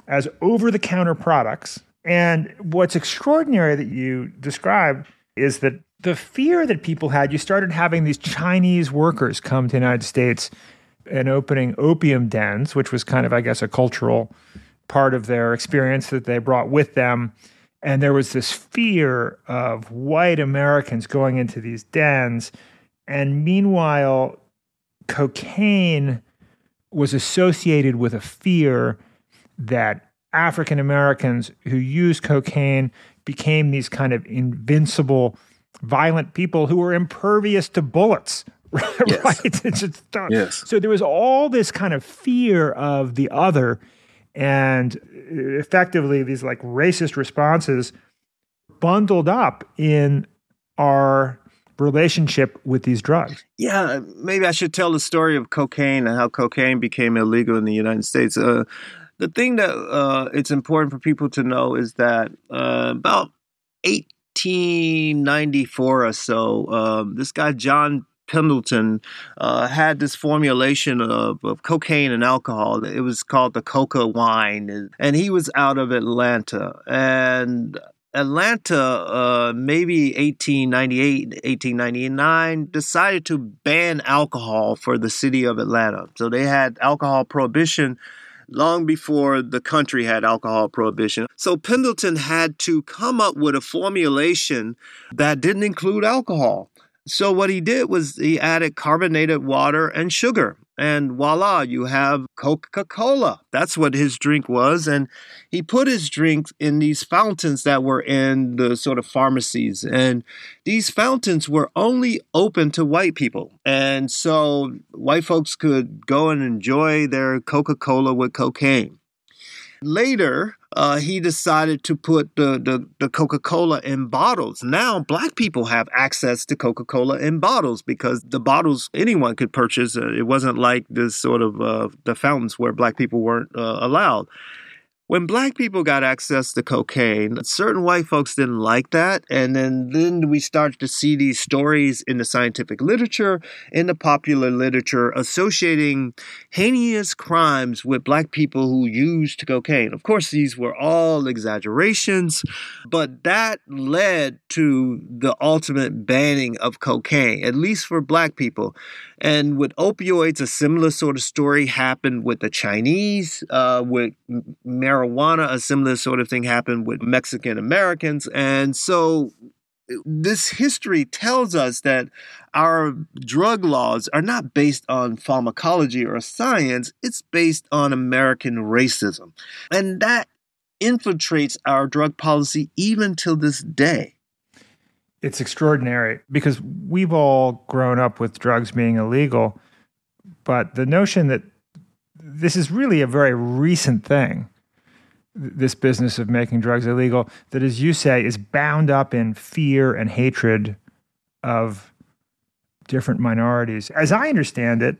as over-the-counter products. And what's extraordinary that you describe is that the fear that people had, you started having these Chinese workers come to the United States and opening opium dens, which was kind of, I guess, a cultural part of their experience that they brought with them. And there was this fear of white Americans going into these dens. And meanwhile, cocaine was associated with a fear that African Americans who used cocaine became these kind of invincible, violent people who were impervious to bullets. Yes. Right? It's just, yes. So there was all this kind of fear of the other, and effectively these like racist responses bundled up in our relationship with these drugs. Yeah, maybe I should tell the story of cocaine and how cocaine became illegal in the United States. The thing that it's important for people to know is that about 1894 or so, this guy John Pendleton had this formulation of cocaine and alcohol. It was called the Coca Wine, and he was out of Atlanta. And Atlanta, maybe 1898, 1899, decided to ban alcohol for the city of Atlanta. So they had alcohol prohibition long before the country had alcohol prohibition. So Pendleton had to come up with a formulation that didn't include alcohol. So what he did was he added carbonated water and sugar, and voila, you have Coca-Cola. That's what his drink was, and he put his drink in these fountains that were in the sort of pharmacies, and these fountains were only open to white people, and so white folks could go and enjoy their Coca-Cola with cocaine. Later, he decided to put the Coca-Cola in bottles. Now, black people have access to Coca-Cola in bottles because the bottles anyone could purchase. It wasn't like this sort of the fountains where black people weren't allowed. When black people got access to cocaine, certain white folks didn't like that. And then we started to see these stories in the scientific literature, in the popular literature, associating heinous crimes with black people who used cocaine. Of course, these were all exaggerations, but that led to the ultimate banning of cocaine, at least for black people. And with opioids, a similar sort of story happened with the Chinese, with marijuana, a similar sort of thing happened with Mexican Americans. And so this history tells us that our drug laws are not based on pharmacology or science. It's based on American racism. And that infiltrates our drug policy even till this day. It's extraordinary because we've all grown up with drugs being illegal, but the notion that this is really a very recent thing, this business of making drugs illegal, that, as you say, is bound up in fear and hatred of different minorities. As I understand it,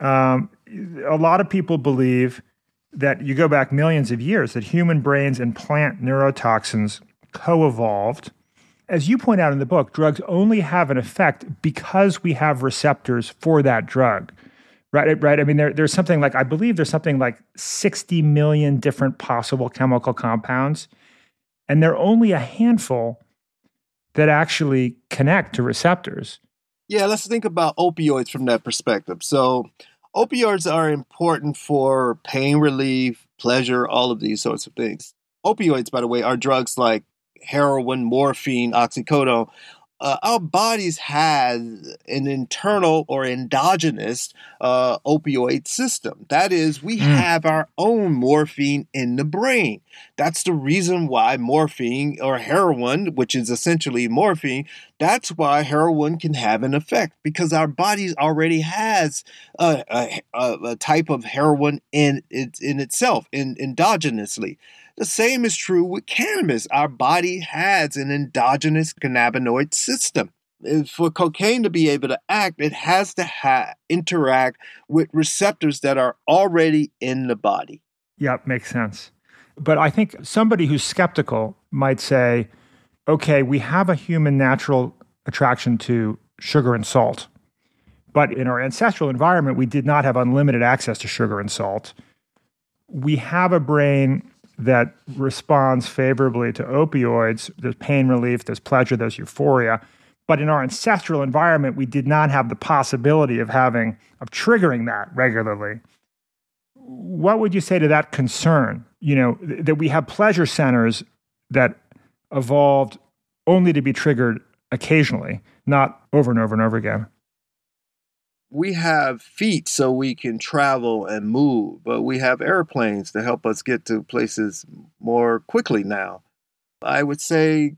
a lot of people believe that you go back millions of years, that human brains and plant neurotoxins co-evolved. As you point out in the book, drugs only have an effect because we have receptors for that drug, right? I mean, there's something like, I believe there's something like 60 million different possible chemical compounds, and there are only a handful that actually connect to receptors. Yeah, let's think about opioids from that perspective. So opioids are important for pain relief, pleasure, all of these sorts of things. Opioids, by the way, are drugs like heroin, morphine, oxycodone. Our bodies have an internal or endogenous opioid system. That is, we have our own morphine in the brain. That's the reason why morphine or heroin, which is essentially morphine, that's why heroin can have an effect, because our bodies already has a type of heroin in itself, endogenously. The same is true with cannabis. Our body has an endogenous cannabinoid system. For cocaine to be able to act, it has to interact with receptors that are already in the body. Yeah, makes sense. But I think somebody who's skeptical might say, okay, we have a human natural attraction to sugar and salt, but in our ancestral environment, we did not have unlimited access to sugar and salt. We have a brain that responds favorably to opioids. There's pain relief, there's pleasure, there's euphoria. But in our ancestral environment, we did not have the possibility of triggering that regularly. What would you say to that concern? You know, that we have pleasure centers that evolved only to be triggered occasionally, not over and over and over again. We have feet so we can travel and move, but we have airplanes to help us get to places more quickly now. I would say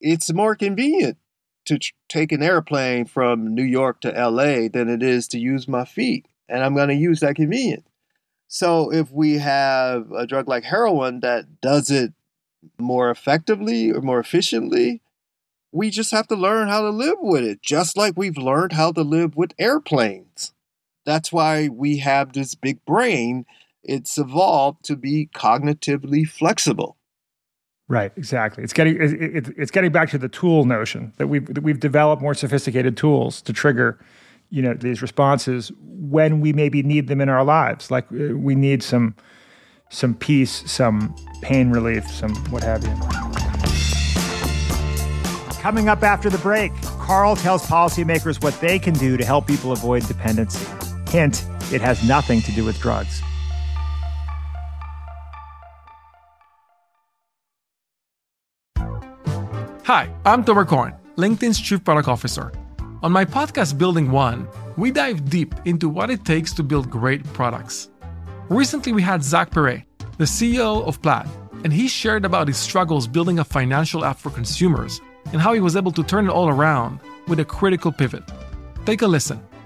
it's more convenient to take an airplane from New York to LA than it is to use my feet, and I'm going to use that convenience. So if we have a drug like heroin that does it more effectively or more efficiently, we just have to learn how to live with it, just like we've learned how to live with airplanes. That's why we have this big brain. It's evolved to be cognitively flexible. Right, exactly. It's getting back to the tool notion that we've developed more sophisticated tools to trigger, you know, these responses when we maybe need them in our lives. Like we need some peace, some pain relief, some what have you. Coming up after the break, Carl tells policymakers what they can do to help people avoid dependency. Hint, it has nothing to do with drugs. Hi, I'm Tomer Cohen, LinkedIn's Chief Product Officer. On my podcast, Building One, we dive deep into what it takes to build great products. Recently, we had Zach Perret, the CEO of Plaid, and he shared about his struggles building a financial app for consumers and how he was able to turn it all around with a critical pivot. Take a listen.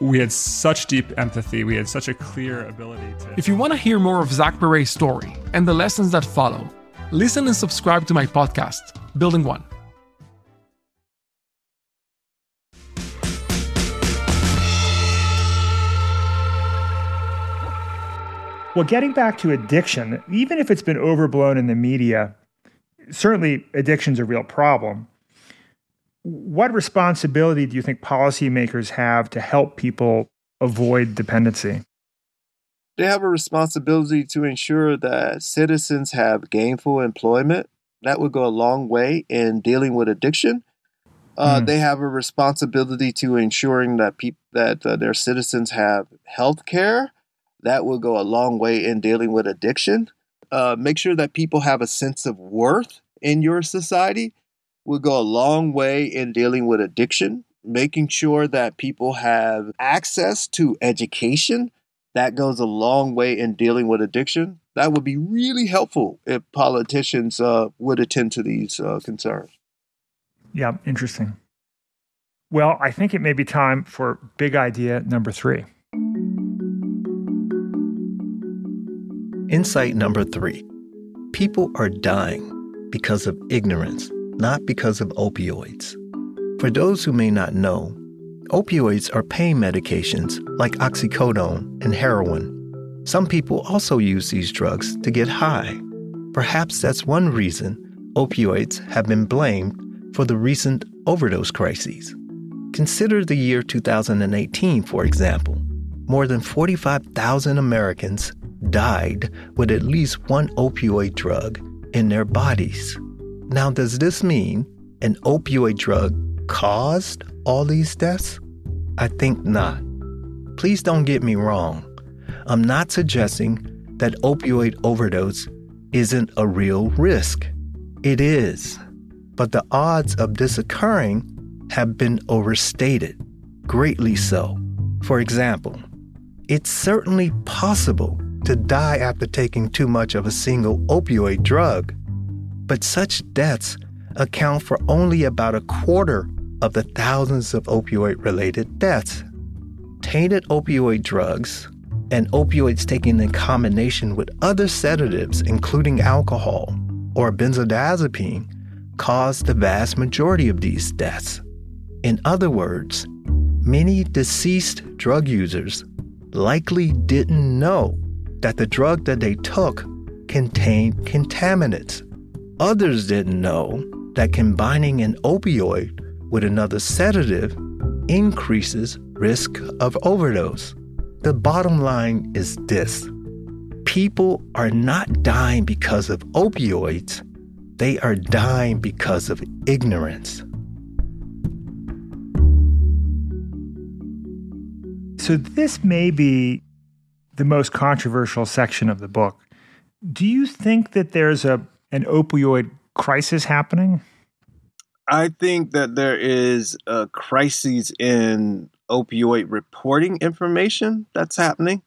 we had such deep empathy. We had such a clear ability to... If you want to hear more of Zach Perret's story and the lessons that follow, listen and subscribe to my podcast, Building One. Well, getting back to addiction, even if it's been overblown in the media, certainly addiction's a real problem. What responsibility do you think policymakers have to help people avoid dependency? They have a responsibility to ensure that citizens have gainful employment. That would go a long way in dealing with addiction. They have a responsibility to ensuring that their citizens have health care. That will go a long way in dealing with addiction. Make sure that people have a sense of worth in your society. Will go a long way in dealing with addiction. making sure that people have access to education, that goes a long way in dealing with addiction. That would be really helpful if politicians would attend to these concerns. Yeah, interesting. Well, I think it may be time for big idea number 3. Insight number 3. People are dying because of ignorance, not because of opioids. For those who may not know, opioids are pain medications like oxycodone and heroin. Some people also use these drugs to get high. Perhaps that's one reason opioids have been blamed for the recent overdose crises. Consider the year 2018, for example. More than 45,000 Americans died with at least one opioid drug in their bodies. Now, does this mean an opioid drug caused all these deaths? I think not. Please don't get me wrong. I'm not suggesting that opioid overdose isn't a real risk. It is. But the odds of this occurring have been overstated, greatly so. For example, it's certainly possible to die after taking too much of a single opioid drug, but such deaths account for only about a quarter of the thousands of opioid-related deaths. Tainted opioid drugs and opioids taken in combination with other sedatives, including alcohol or benzodiazepine, cause the vast majority of these deaths. In other words, many deceased drug users likely didn't know that the drug that they took contained contaminants. Others didn't know that combining an opioid with another sedative increases risk of overdose. The bottom line is this: people are not dying because of opioids, they are dying because of ignorance. So this may be the most controversial section of the book. Do you think that there's an opioid crisis happening? I think that there is a crisis in opioid reporting information that's happening.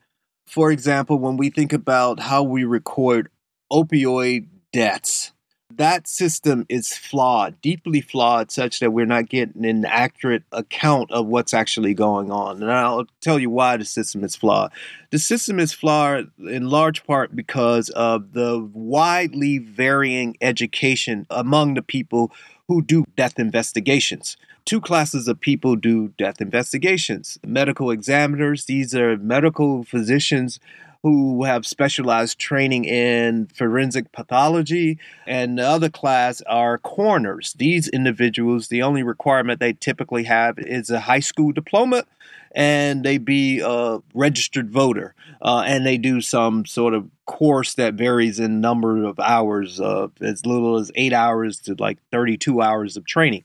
For example, when we think about how we record opioid deaths, that system is flawed, deeply flawed, such that we're not getting an accurate account of what's actually going on. And I'll tell you why the system is flawed. The system is flawed in large part because of the widely varying education among the people who do death investigations. Two classes of people do death investigations. Medical examiners, these are medical physicians who have specialized training in forensic pathology, and the other class are coroners. These individuals, the only requirement they typically have is a high school diploma, and they be a registered voter, and they do some sort of course that varies in number of hours, as little as 8 hours to like 32 hours of training.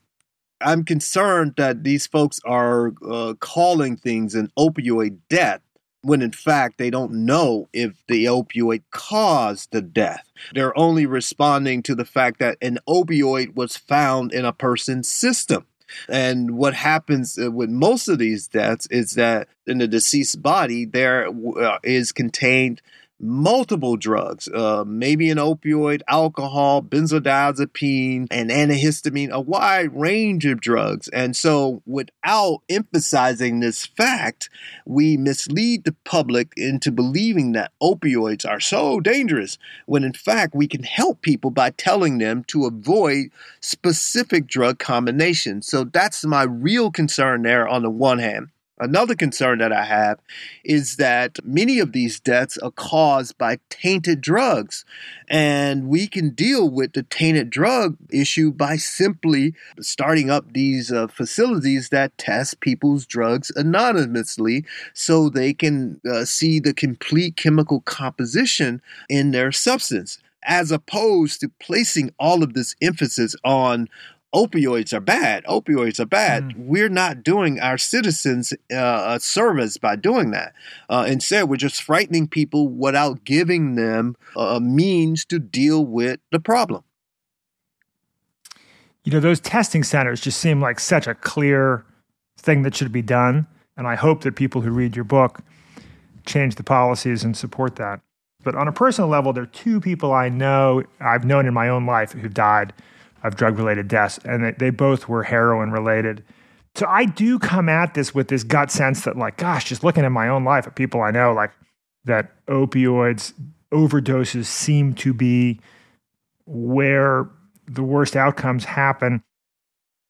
I'm concerned that these folks are calling things an opioid death, when in fact they don't know if the opioid caused the death. They're only responding to the fact that an opioid was found in a person's system. And what happens with most of these deaths is that in the deceased body, there is contained multiple drugs, maybe an opioid, alcohol, benzodiazepine, and antihistamine, a wide range of drugs. And so without emphasizing this fact, we mislead the public into believing that opioids are so dangerous, when in fact we can help people by telling them to avoid specific drug combinations. So that's my real concern there on the one hand. Another concern that I have is that many of these deaths are caused by tainted drugs, and we can deal with the tainted drug issue by simply starting up these facilities that test people's drugs anonymously so they can see the complete chemical composition in their substance, as opposed to placing all of this emphasis on opioids are bad. Opioids are bad. We're not doing our citizens a service by doing that. Instead, we're just frightening people without giving them a means to deal with the problem. You know, those testing centers just seem like such a clear thing that should be done. And I hope that people who read your book change the policies and support that. But on a personal level, there are two people I know, I've known in my own life, who died of drug-related deaths, and they both were heroin-related. So I do come at this with this gut sense that, like, gosh, just looking at my own life at people I know, like, that opioids, overdoses seem to be where the worst outcomes happen.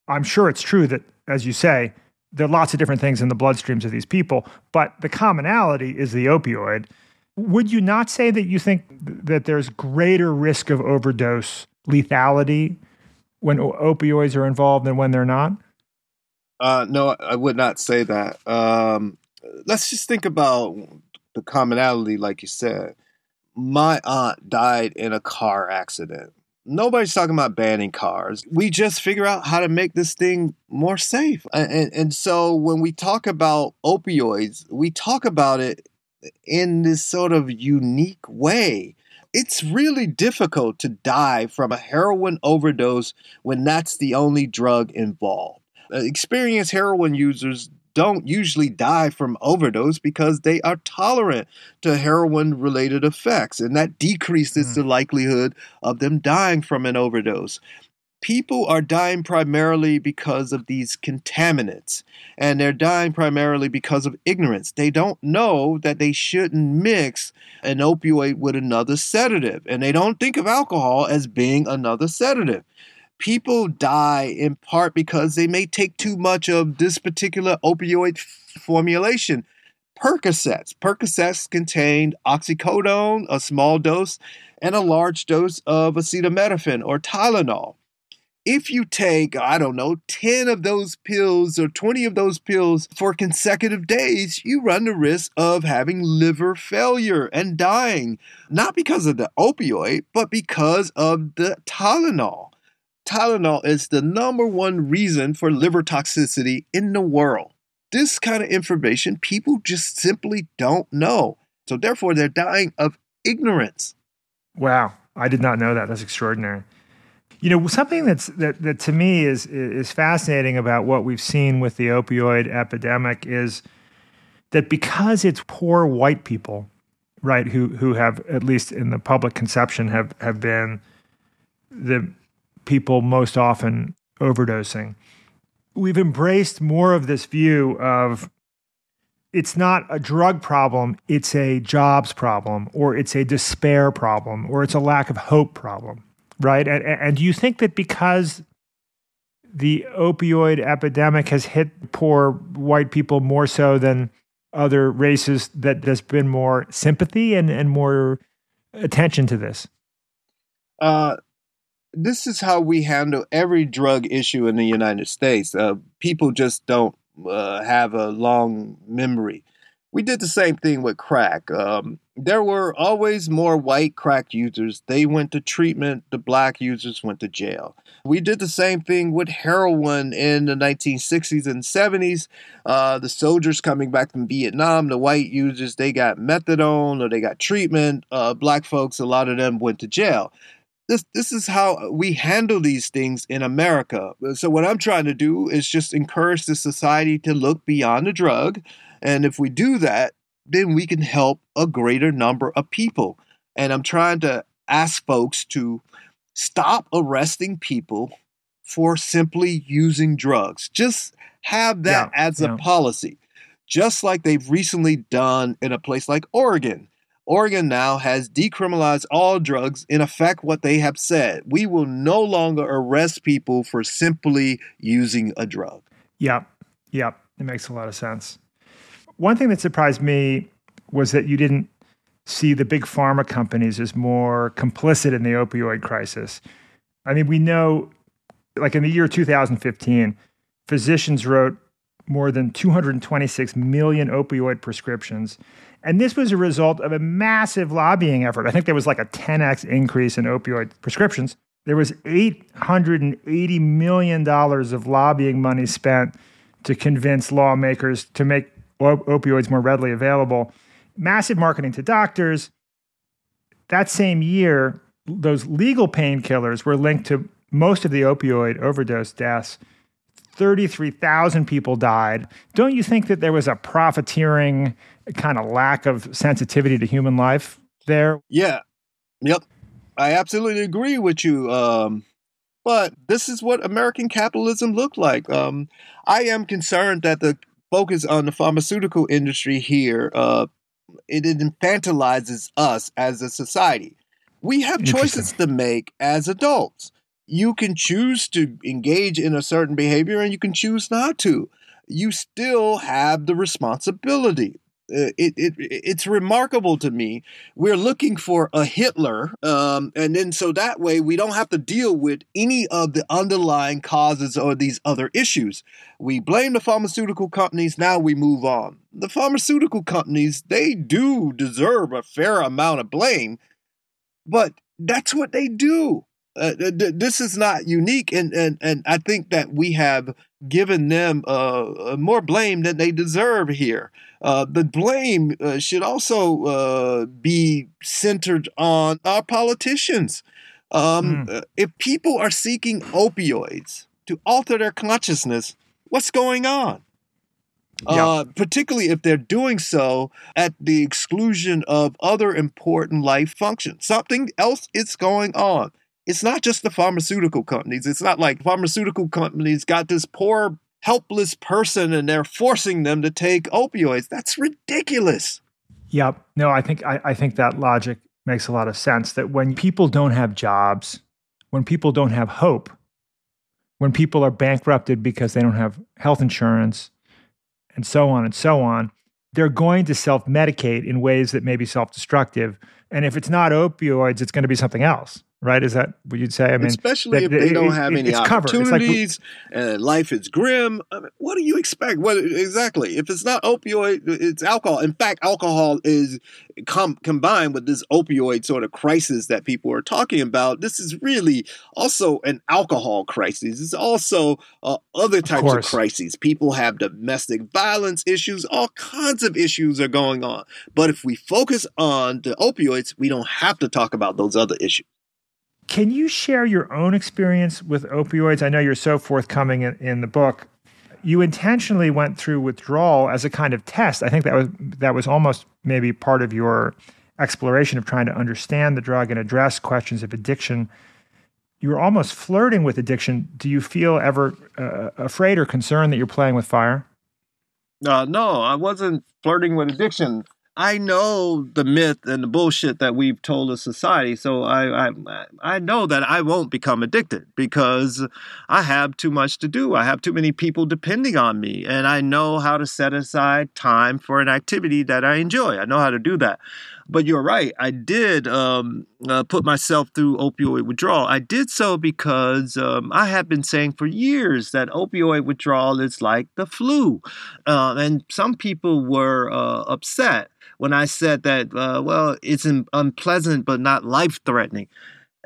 I'm sure it's true that, as you say, there are lots of different things in the bloodstreams of these people, but the commonality is the opioid. Would you not say that you think that there's greater risk of overdose lethality when opioids are involved than when they're not? No, I would not say that. Let's just think about the commonality, like you said. My aunt died in a car accident. Nobody's talking about banning cars. We just figure out how to make this thing more safe. And so when we talk about opioids, we talk about it in this sort of unique way. It's really difficult to die from a heroin overdose when that's the only drug involved. Experienced heroin users don't usually die from overdose because they are tolerant to heroin-related effects, and that decreases the likelihood of them dying from an overdose. People are dying primarily because of these contaminants, and they're dying primarily because of ignorance. They don't know that they shouldn't mix an opioid with another sedative, and they don't think of alcohol as being another sedative. People die in part because they may take too much of this particular opioid formulation. Percocets. Percocets contained oxycodone, a small dose, and a large dose of acetaminophen or Tylenol. If you take, 10 of those pills or 20 of those pills for consecutive days, you run the risk of having liver failure and dying, not because of the opioid, but because of the Tylenol. Tylenol is the number one reason for liver toxicity in the world. This kind of information people just simply don't know. So therefore, they're dying of ignorance. Wow. I did not know that. That's extraordinary. You know, something that to me is fascinating about what we've seen with the opioid epidemic is that because it's poor white people, right, who have, at least in the public conception, have been the people most often overdosing. We've embraced more of this view of it's not a drug problem, it's a jobs problem, or it's a despair problem, or it's a lack of hope problem, right? And do you think that because the opioid epidemic has hit poor white people more so than other races, that there's been more sympathy and more attention to this? This is how we handle every drug issue in the United States. People just don't have a long memory. We did the same thing with crack. There were always more white crack users. They went to treatment. The black users went to jail. We did the same thing with heroin in the 1960s and 70s. The soldiers coming back from Vietnam, the white users, they got methadone or they got treatment. Black folks, a lot of them went to jail. This is how we handle these things in America. So what I'm trying to do is just encourage the society to look beyond the drug. And if we do that, then we can help a greater number of people. And I'm trying to ask folks to stop arresting people for simply using drugs. Just have that as a policy, just like they've recently done in a place like Oregon. Oregon now has decriminalized all drugs, in effect what they have said. We will no longer arrest people for simply using a drug. Yep. It makes a lot of sense. One thing that surprised me was that you didn't see the big pharma companies as more complicit in the opioid crisis. I mean, we know, like in the year 2015, physicians wrote more than 226 million opioid prescriptions. And this was a result of a massive lobbying effort. I think there was like a 10x increase in opioid prescriptions. There was $880 million of lobbying money spent to convince lawmakers to make opioids more readily available. Massive marketing to doctors. That same year, those legal painkillers were linked to most of the opioid overdose deaths. 33,000 people died. Don't you think that there was a profiteering kind of lack of sensitivity to human life there? Yeah. Yep. I absolutely agree with you. But this is what American capitalism looked like. I am concerned that the focus on the pharmaceutical industry here, it infantilizes us as a society. We have choices to make as adults. You can choose to engage in a certain behavior and you can choose not to. You still have the responsibility. It's remarkable to me. We're looking for a Hitler. And then so that way we don't have to deal with any of the underlying causes or these other issues. We blame the pharmaceutical companies. Now we move on. The pharmaceutical companies, they do deserve a fair amount of blame, but that's what they do. This is not unique, and I think that we have given them more blame than they deserve here. The blame should also be centered on our politicians. If people are seeking opioids to alter their consciousness, what's going on? Yeah. Particularly if they're doing so at the exclusion of other important life functions. Something else is going on. It's not just the pharmaceutical companies. It's not like pharmaceutical companies got this poor, helpless person and they're forcing them to take opioids. That's ridiculous. Yeah. No, I think that logic makes a lot of sense, that when people don't have jobs, when people don't have hope, when people are bankrupted because they don't have health insurance and so on, they're going to self-medicate in ways that may be self-destructive. And if it's not opioids, it's going to be something else. Right? Is that what you'd say? I mean, especially if they don't have any opportunities, life is grim. I mean, what do you expect? What exactly? If it's not opioid, it's alcohol. In fact, alcohol is combined with this opioid sort of crisis that people are talking about. This is really also an alcohol crisis. It's also other types of crises. People have domestic violence issues. All kinds of issues are going on. But if we focus on the opioids, we don't have to talk about those other issues. Can you share your own experience with opioids? I know you're so forthcoming in the book. You intentionally went through withdrawal as a kind of test. I think that was almost maybe part of your exploration of trying to understand the drug and address questions of addiction. You were almost flirting with addiction. Do you feel ever afraid or concerned that you're playing with fire? No, I wasn't flirting with addiction. I know the myth and the bullshit that we've told as society, so I know that I won't become addicted because I have too much to do. I have too many people depending on me, and I know how to set aside time for an activity that I enjoy. I know how to do that. But you're right. I did put myself through opioid withdrawal. I did so because I have been saying for years that opioid withdrawal is like the flu. And some people were upset when I said that, well, it's unpleasant but not life-threatening.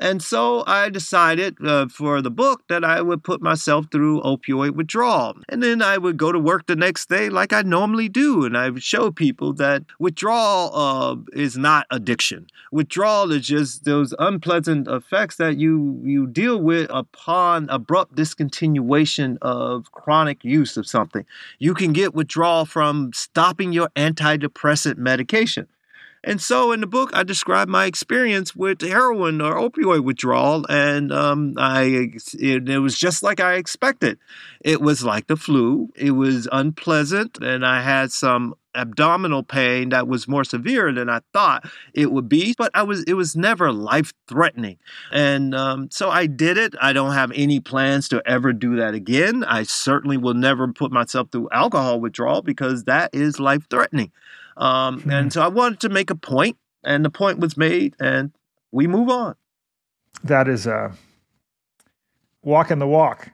And so I decided for the book that I would put myself through opioid withdrawal. And then I would go to work the next day like I normally do. And I would show people that withdrawal is not addiction. Withdrawal is just those unpleasant effects that you deal with upon abrupt discontinuation of chronic use of something. You can get withdrawal from stopping your antidepressant medication. And so in the book, I describe my experience with heroin or opioid withdrawal, and it was just like I expected. It was like the flu. It was unpleasant, and I had some abdominal pain that was more severe than I thought it would be, but it was never life-threatening. And so I did it. I don't have any plans to ever do that again. I certainly will never put myself through alcohol withdrawal because that is life-threatening. And so I wanted to make a point, and the point was made, and we move on. That is walking the walk,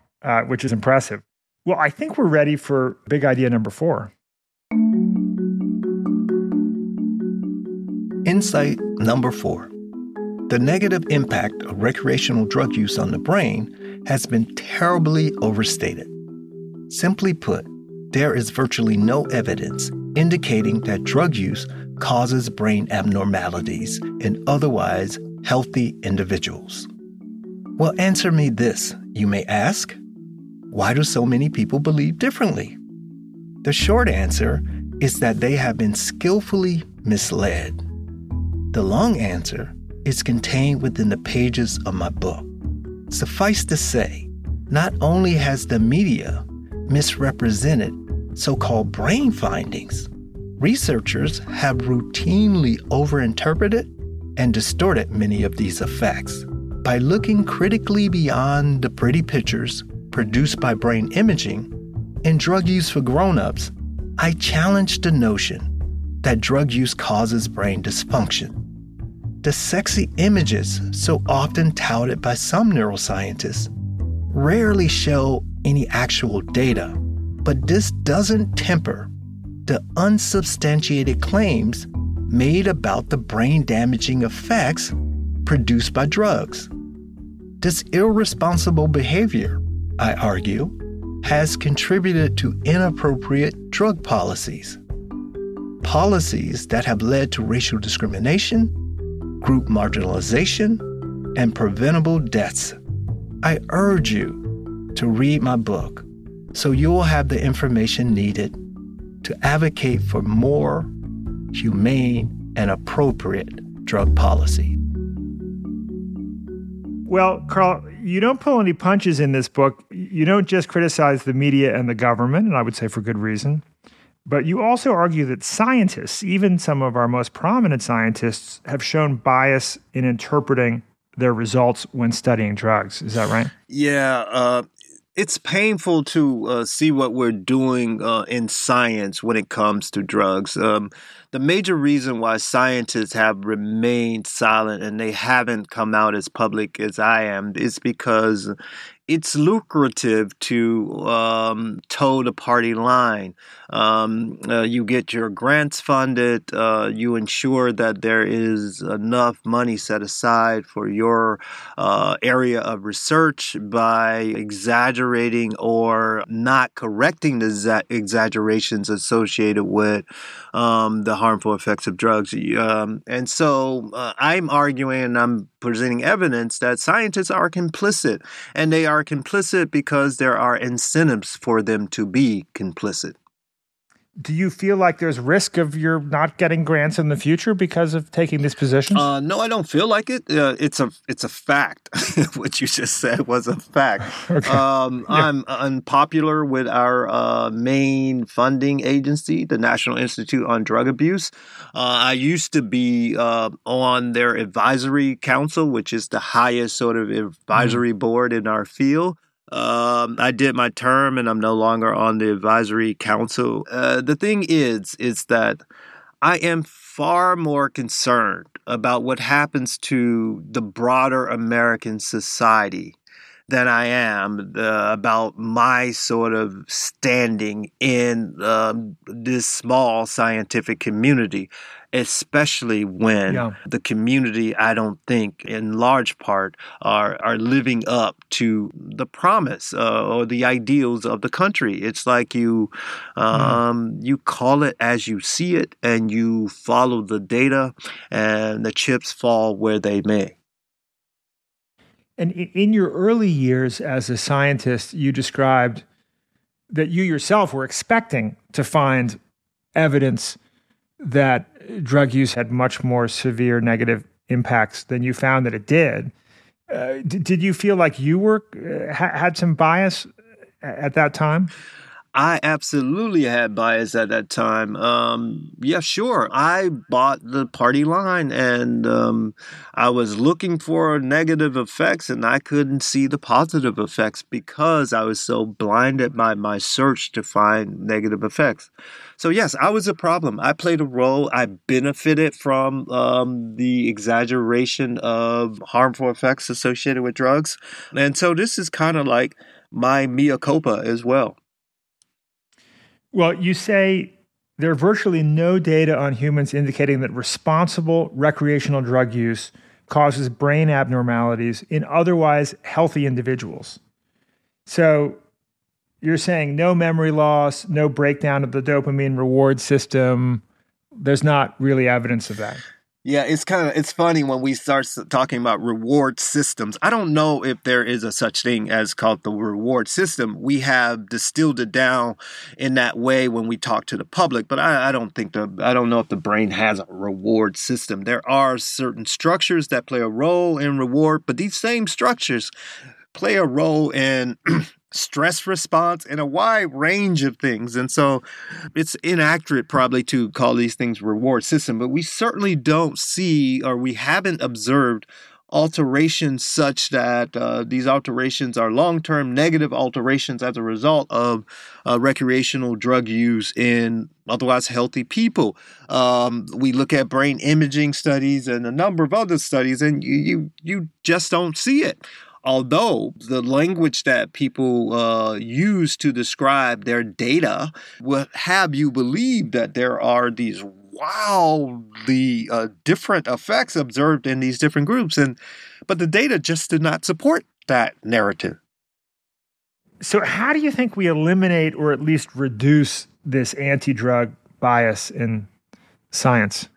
which is impressive. Well, I think we're ready for big idea number 4. Insight number 4. The negative impact of recreational drug use on the brain has been terribly overstated. Simply put, there is virtually no evidence indicating that drug use causes brain abnormalities in otherwise healthy individuals. Well, answer me this, you may ask. Why do so many people believe differently? The short answer is that they have been skillfully misled. The long answer is contained within the pages of my book. Suffice to say, not only has the media misrepresented so-called brain findings, researchers have routinely overinterpreted and distorted many of these effects. By looking critically beyond the pretty pictures produced by brain imaging and drug use for grownups, I challenge the notion that drug use causes brain dysfunction. The sexy images so often touted by some neuroscientists rarely show any actual data, but this doesn't temper the unsubstantiated claims made about the brain-damaging effects produced by drugs. This irresponsible behavior, I argue, has contributed to inappropriate drug policies. Policies that have led to racial discrimination, group marginalization, and preventable deaths. I urge you to read my book so you will have the information needed to advocate for more humane and appropriate drug policy. Well, Carl, you don't pull any punches in this book. You don't just criticize the media and the government, and I would say for good reason. But you also argue that scientists, even some of our most prominent scientists, have shown bias in interpreting their results when studying drugs. Is that right? Yeah. It's painful to see what we're doing in science when it comes to drugs. The major reason why scientists have remained silent and they haven't come out as public as I am is because it's lucrative to toe the party line. You get your grants funded. You ensure that there is enough money set aside for your area of research by exaggerating or not correcting the exaggerations associated with the harmful effects of drugs. And so I'm arguing and I'm presenting evidence that scientists are complicit, and they are complicit because there are incentives for them to be complicit. Do you feel like there's risk of your not getting grants in the future because of taking this position? No, I don't feel like it. It's a fact. What you just said was a fact. Okay. Yeah. I'm unpopular with our main funding agency, the National Institute on Drug Abuse. I used to be on their advisory council, which is the highest sort of advisory board in our field. I did my term and I'm no longer on the advisory council. The thing is that I am far more concerned about what happens to the broader American society than I am about my sort of standing in this small scientific community, especially when the community, I don't think, in large part, are living up to the promise or the ideals of the country. It's like you call it as you see it, and you follow the data, and the chips fall where they may. And in your early years as a scientist, you described that you yourself were expecting to find evidence that drug use had much more severe negative impacts than you found that it did. Did you feel like you were had some bias at that time? I absolutely had bias at that time. Yeah, sure. I bought the party line and I was looking for negative effects and I couldn't see the positive effects because I was so blinded by my search to find negative effects. So yes, I was a problem. I played a role. I benefited from the exaggeration of harmful effects associated with drugs. And so this is kind of like my mea culpa as well. Well, you say there are virtually no data on humans indicating that responsible recreational drug use causes brain abnormalities in otherwise healthy individuals. So you're saying no memory loss, no breakdown of the dopamine reward system. There's not really evidence of that. Yeah, it's funny when we start talking about reward systems. I don't know if there is a such thing as called the reward system. We have distilled it down in that way when we talk to the public, but I don't know if the brain has a reward system. There are certain structures that play a role in reward, but these same structures play a role in stress response and a wide range of things. And so it's inaccurate probably to call these things reward system, but we certainly don't see, or we haven't observed, alterations such that these alterations are long-term negative alterations as a result of recreational drug use in otherwise healthy people. We look at brain imaging studies and a number of other studies, and you just don't see it. Although the language that people use to describe their data will have you believe that there are these wildly different effects observed in these different groups, but the data just did not support that narrative. So how do you think we eliminate or at least reduce this anti-drug bias in science?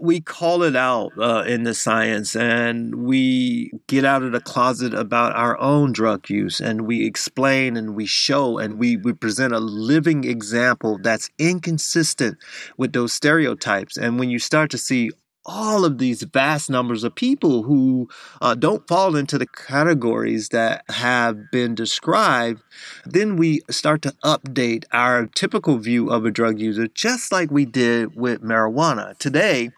We call it out in the science, and we get out of the closet about our own drug use, and we explain and we show and we present a living example that's inconsistent with those stereotypes. And when you start to see all of these vast numbers of people who don't fall into the categories that have been described, then we start to update our typical view of a drug user, just like we did with marijuana. Today,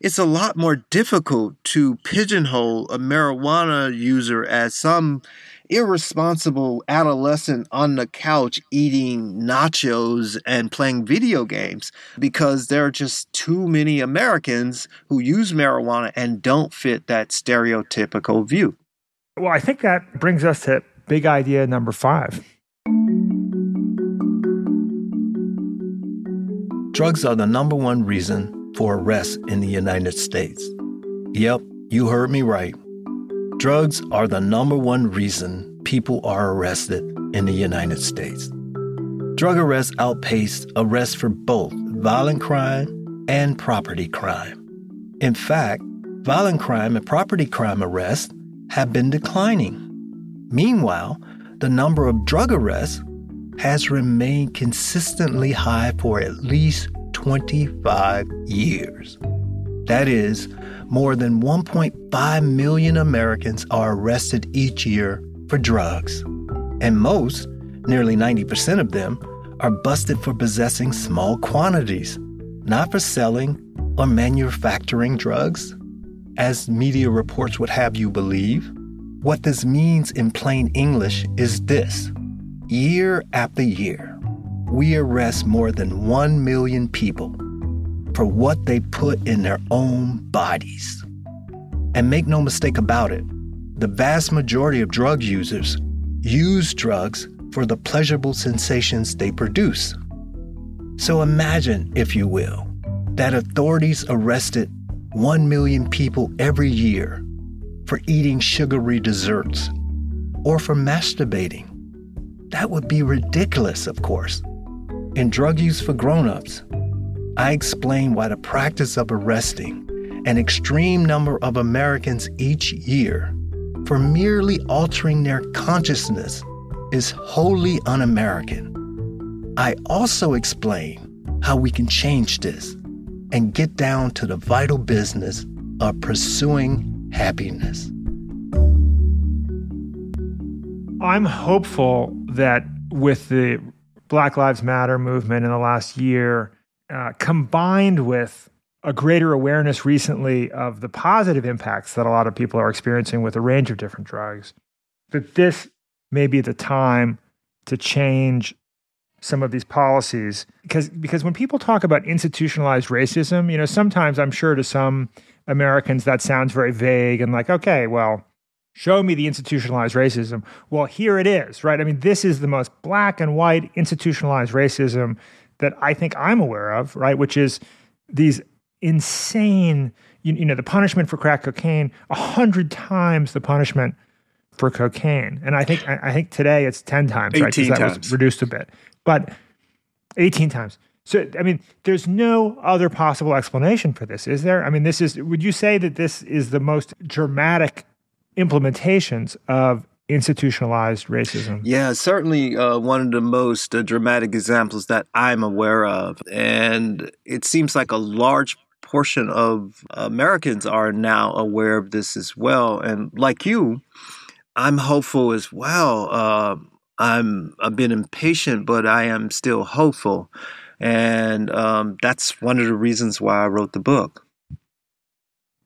it's a lot more difficult to pigeonhole a marijuana user as some irresponsible adolescent on the couch eating nachos and playing video games, because there are just too many Americans who use marijuana and don't fit that stereotypical view. Well, I think that brings us to big idea number 5. Drugs are the number one reason for arrest in the United States. Yep, you heard me right. Drugs are the number one reason people are arrested in the United States. Drug arrests outpace arrests for both violent crime and property crime. In fact, violent crime and property crime arrests have been declining. Meanwhile, the number of drug arrests has remained consistently high for at least 25 years. That is, more than 1.5 million Americans are arrested each year for drugs, and most, nearly 90% of them, are busted for possessing small quantities, not for selling or manufacturing drugs, as media reports would have you believe. What this means in plain English is this: year after year, we arrest more than 1 million people for what they put in their own bodies. And make no mistake about it, the vast majority of drug users use drugs for the pleasurable sensations they produce. So imagine, if you will, that authorities arrested 1 million people every year for eating sugary desserts or for masturbating. That would be ridiculous, of course. In Drug Use for Grownups, I explain why the practice of arresting an extreme number of Americans each year for merely altering their consciousness is wholly un-American. I also explain how we can change this and get down to the vital business of pursuing happiness. I'm hopeful that with the Black Lives Matter movement in the last year, combined with a greater awareness recently of the positive impacts that a lot of people are experiencing with a range of different drugs, that this may be the time to change some of these policies. Because when people talk about institutionalized racism, sometimes I'm sure to some Americans that sounds very vague and like, okay, well, show me the institutionalized racism. Well, here it is, right? I mean, this is the most black and white institutionalized racism that I think I'm aware of, right? Which is these insane, the punishment for crack cocaine, 100 times the punishment for cocaine. And I think today it's 10 times, right? 18 times. That was reduced a bit. But 18 times. So, I mean, there's no other possible explanation for this, is there? I mean, this is, would you say that this is the most dramatic implementations of institutionalized racism? Yeah, certainly one of the most dramatic examples that I'm aware of. And it seems like a large portion of Americans are now aware of this as well. And like you, I'm hopeful as well. I've been impatient, but I am still hopeful. And that's one of the reasons why I wrote the book.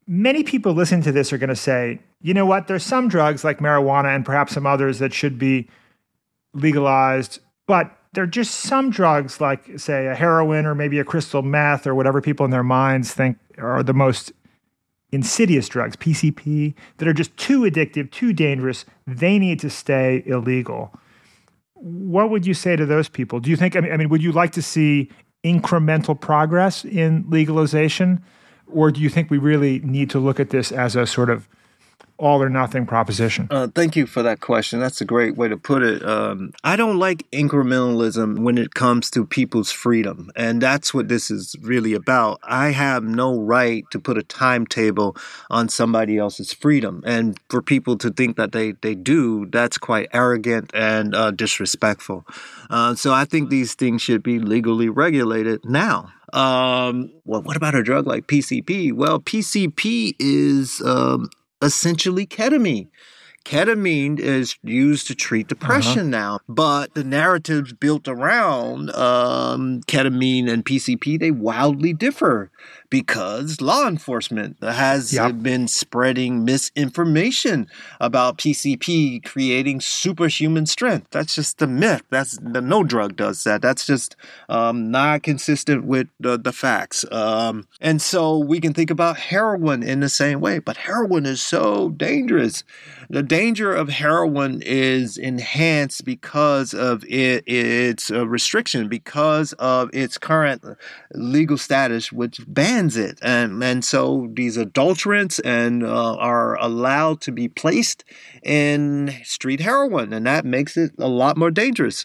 Many people listening to this are going to say, you know what, there's some drugs like marijuana and perhaps some others that should be legalized, but there are just some drugs like, say, a heroin or maybe a crystal meth or whatever people in their minds think are the most insidious drugs, PCP, that are just too addictive, too dangerous. They need to stay illegal. What would you say to those people? Do you think, I mean, would you like to see incremental progress in legalization? Or do you think we really need to look at this as a sort of all or nothing proposition? Thank you for that question. That's a great way to put it. I don't like incrementalism when it comes to people's freedom. And that's what this is really about. I have no right to put a timetable on somebody else's freedom. And for people to think that they do, that's quite arrogant and disrespectful. So I think these things should be legally regulated now. Well, what about a drug like PCP? Well, PCP is essentially ketamine. Ketamine is used to treat depression now, but the narratives built around ketamine and PCP, they wildly differ because law enforcement has been spreading misinformation about PCP creating superhuman strength. That's just a myth. That's no drug does that. That's just not consistent with the facts. And so we can think about heroin in the same way, but heroin is so dangerous. The danger of heroin is enhanced because of its restriction, because of its current legal status, which bans it. And so these adulterants are allowed to be placed in street heroin, and that makes it a lot more dangerous.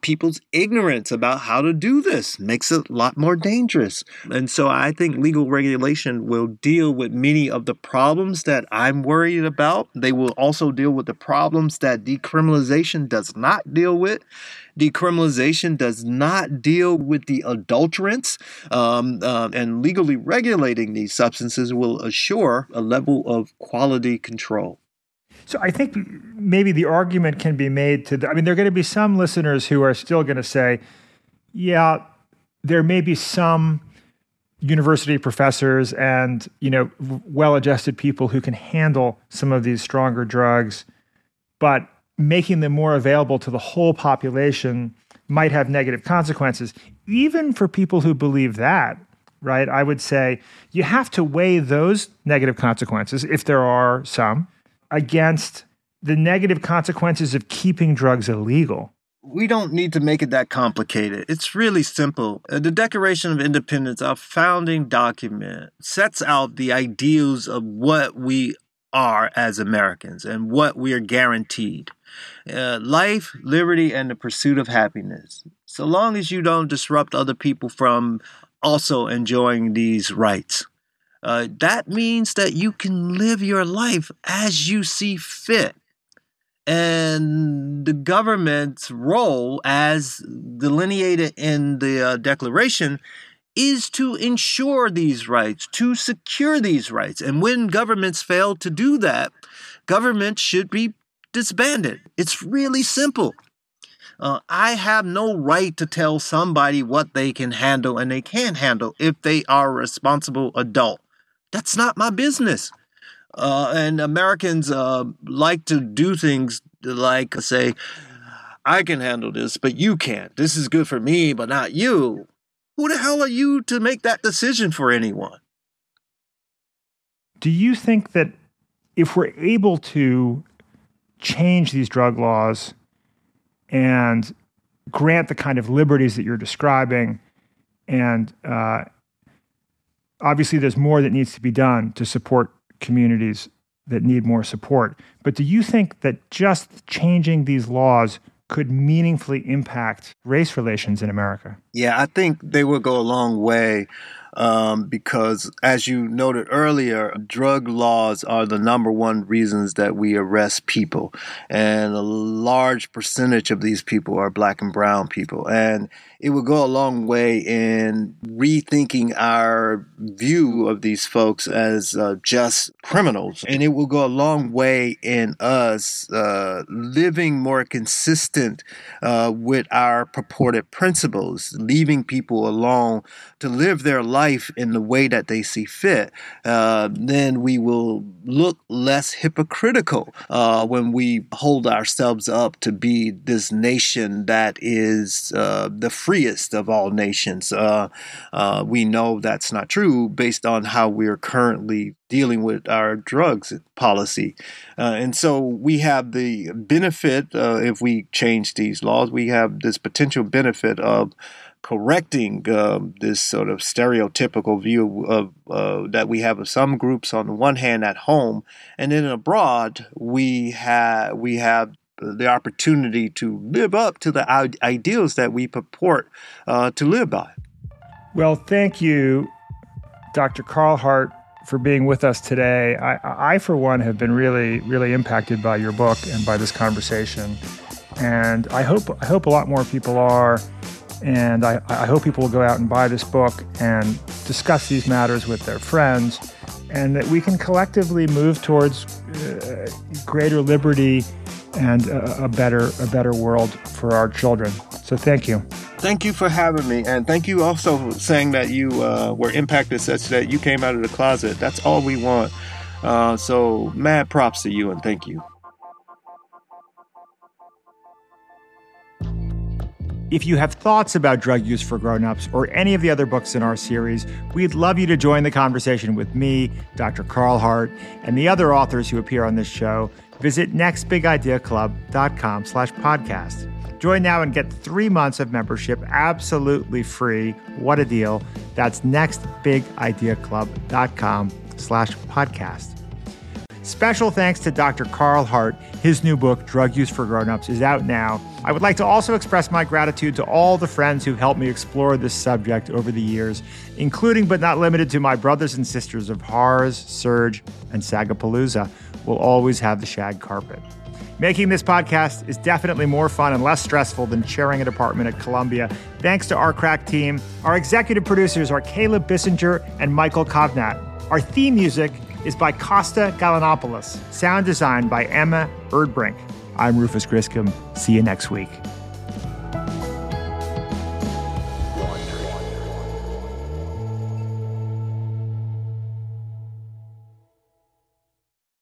People's ignorance about how to do this makes it a lot more dangerous. And so I think legal regulation will deal with many of the problems that I'm worried about. They will also deal with the problems that decriminalization does not deal with. Decriminalization does not deal with the adulterants, and legally regulating these substances will assure a level of quality control. So I think maybe the argument can be made to, I mean, there are going to be some listeners who are still going to say, yeah, there may be some university professors and, you know, well-adjusted people who can handle some of these stronger drugs, but making them more available to the whole population might have negative consequences. Even for people who believe that, right, I would say you have to weigh those negative consequences, if there are some, against the negative consequences of keeping drugs illegal. We don't need to make it that complicated. It's really simple. The Declaration of Independence, our founding document, sets out the ideals of what we are as Americans and what we are guaranteed. Life, liberty, and the pursuit of happiness. So long as you don't disrupt other people from also enjoying these rights. That means that you can live your life as you see fit. And the government's role, as delineated in the Declaration, is to ensure these rights, to secure these rights. And when governments fail to do that, governments should be disbanded. It's really simple. I have no right to tell somebody what they can handle and they can't handle if they are a responsible adult. That's not my business. And Americans like to do things like say, I can handle this, but you can't. This is good for me, but not you. Who the hell are you to make that decision for anyone? Do you think that if we're able to change these drug laws and grant the kind of liberties that you're describing, and obviously there's more that needs to be done to support communities that need more support, but do you think that just changing these laws could meaningfully impact race relations in America? Yeah, I think they would go a long way. Because as you noted earlier, drug laws are the number one reasons that we arrest people. And a large percentage of these people are Black and brown people. And it would go a long way in rethinking our view of these folks as just criminals. And it will go a long way in us living more consistent with our purported principles, leaving people alone to live their life in the way that they see fit. Then we will look less hypocritical when we hold ourselves up to be this nation that is the freest of all nations. We know that's not true based on how we're currently dealing with our drugs policy. And so we have the benefit, if we change these laws, we have this potential benefit of correcting this sort of stereotypical view of that we have of some groups on the one hand at home, and then abroad we have the opportunity to live up to the ideals that we purport to live by. Well, thank you, Dr. Carl Hart, for being with us today. I for one, have been really, really impacted by your book and by this conversation. And I hope a lot more people are. And I hope people will go out and buy this book and discuss these matters with their friends, and that we can collectively move towards greater liberty and a better world for our children. So thank you. Thank you for having me. And thank you also for saying that you were impacted such that you came out of the closet. That's all we want. So mad props to you, and thank you. If you have thoughts about Drug Use for Grownups or any of the other books in our series, we'd love you to join the conversation with me, Dr. Carl Hart, and the other authors who appear on this show. Visit nextbigideaclub.com/podcast. Join now and get 3 months of membership absolutely free. What a deal. That's nextbigideaclub.com/podcast. Special thanks to Dr. Carl Hart. His new book, Drug Use for Grownups, is out now. I would like to also express my gratitude to all the friends who've helped me explore this subject over the years, including but not limited to my brothers and sisters of Harz, Surge, and Sagapalooza. We'll always have the shag carpet. Making this podcast is definitely more fun and less stressful than sharing an apartment at Columbia. Thanks to our crack team. Our executive producers are Caleb Bissinger and Michael Kovnat. Our theme music is by Costa Galanopoulos. Sound design by Emma Erdbrink. I'm Rufus Griscom. See you next week.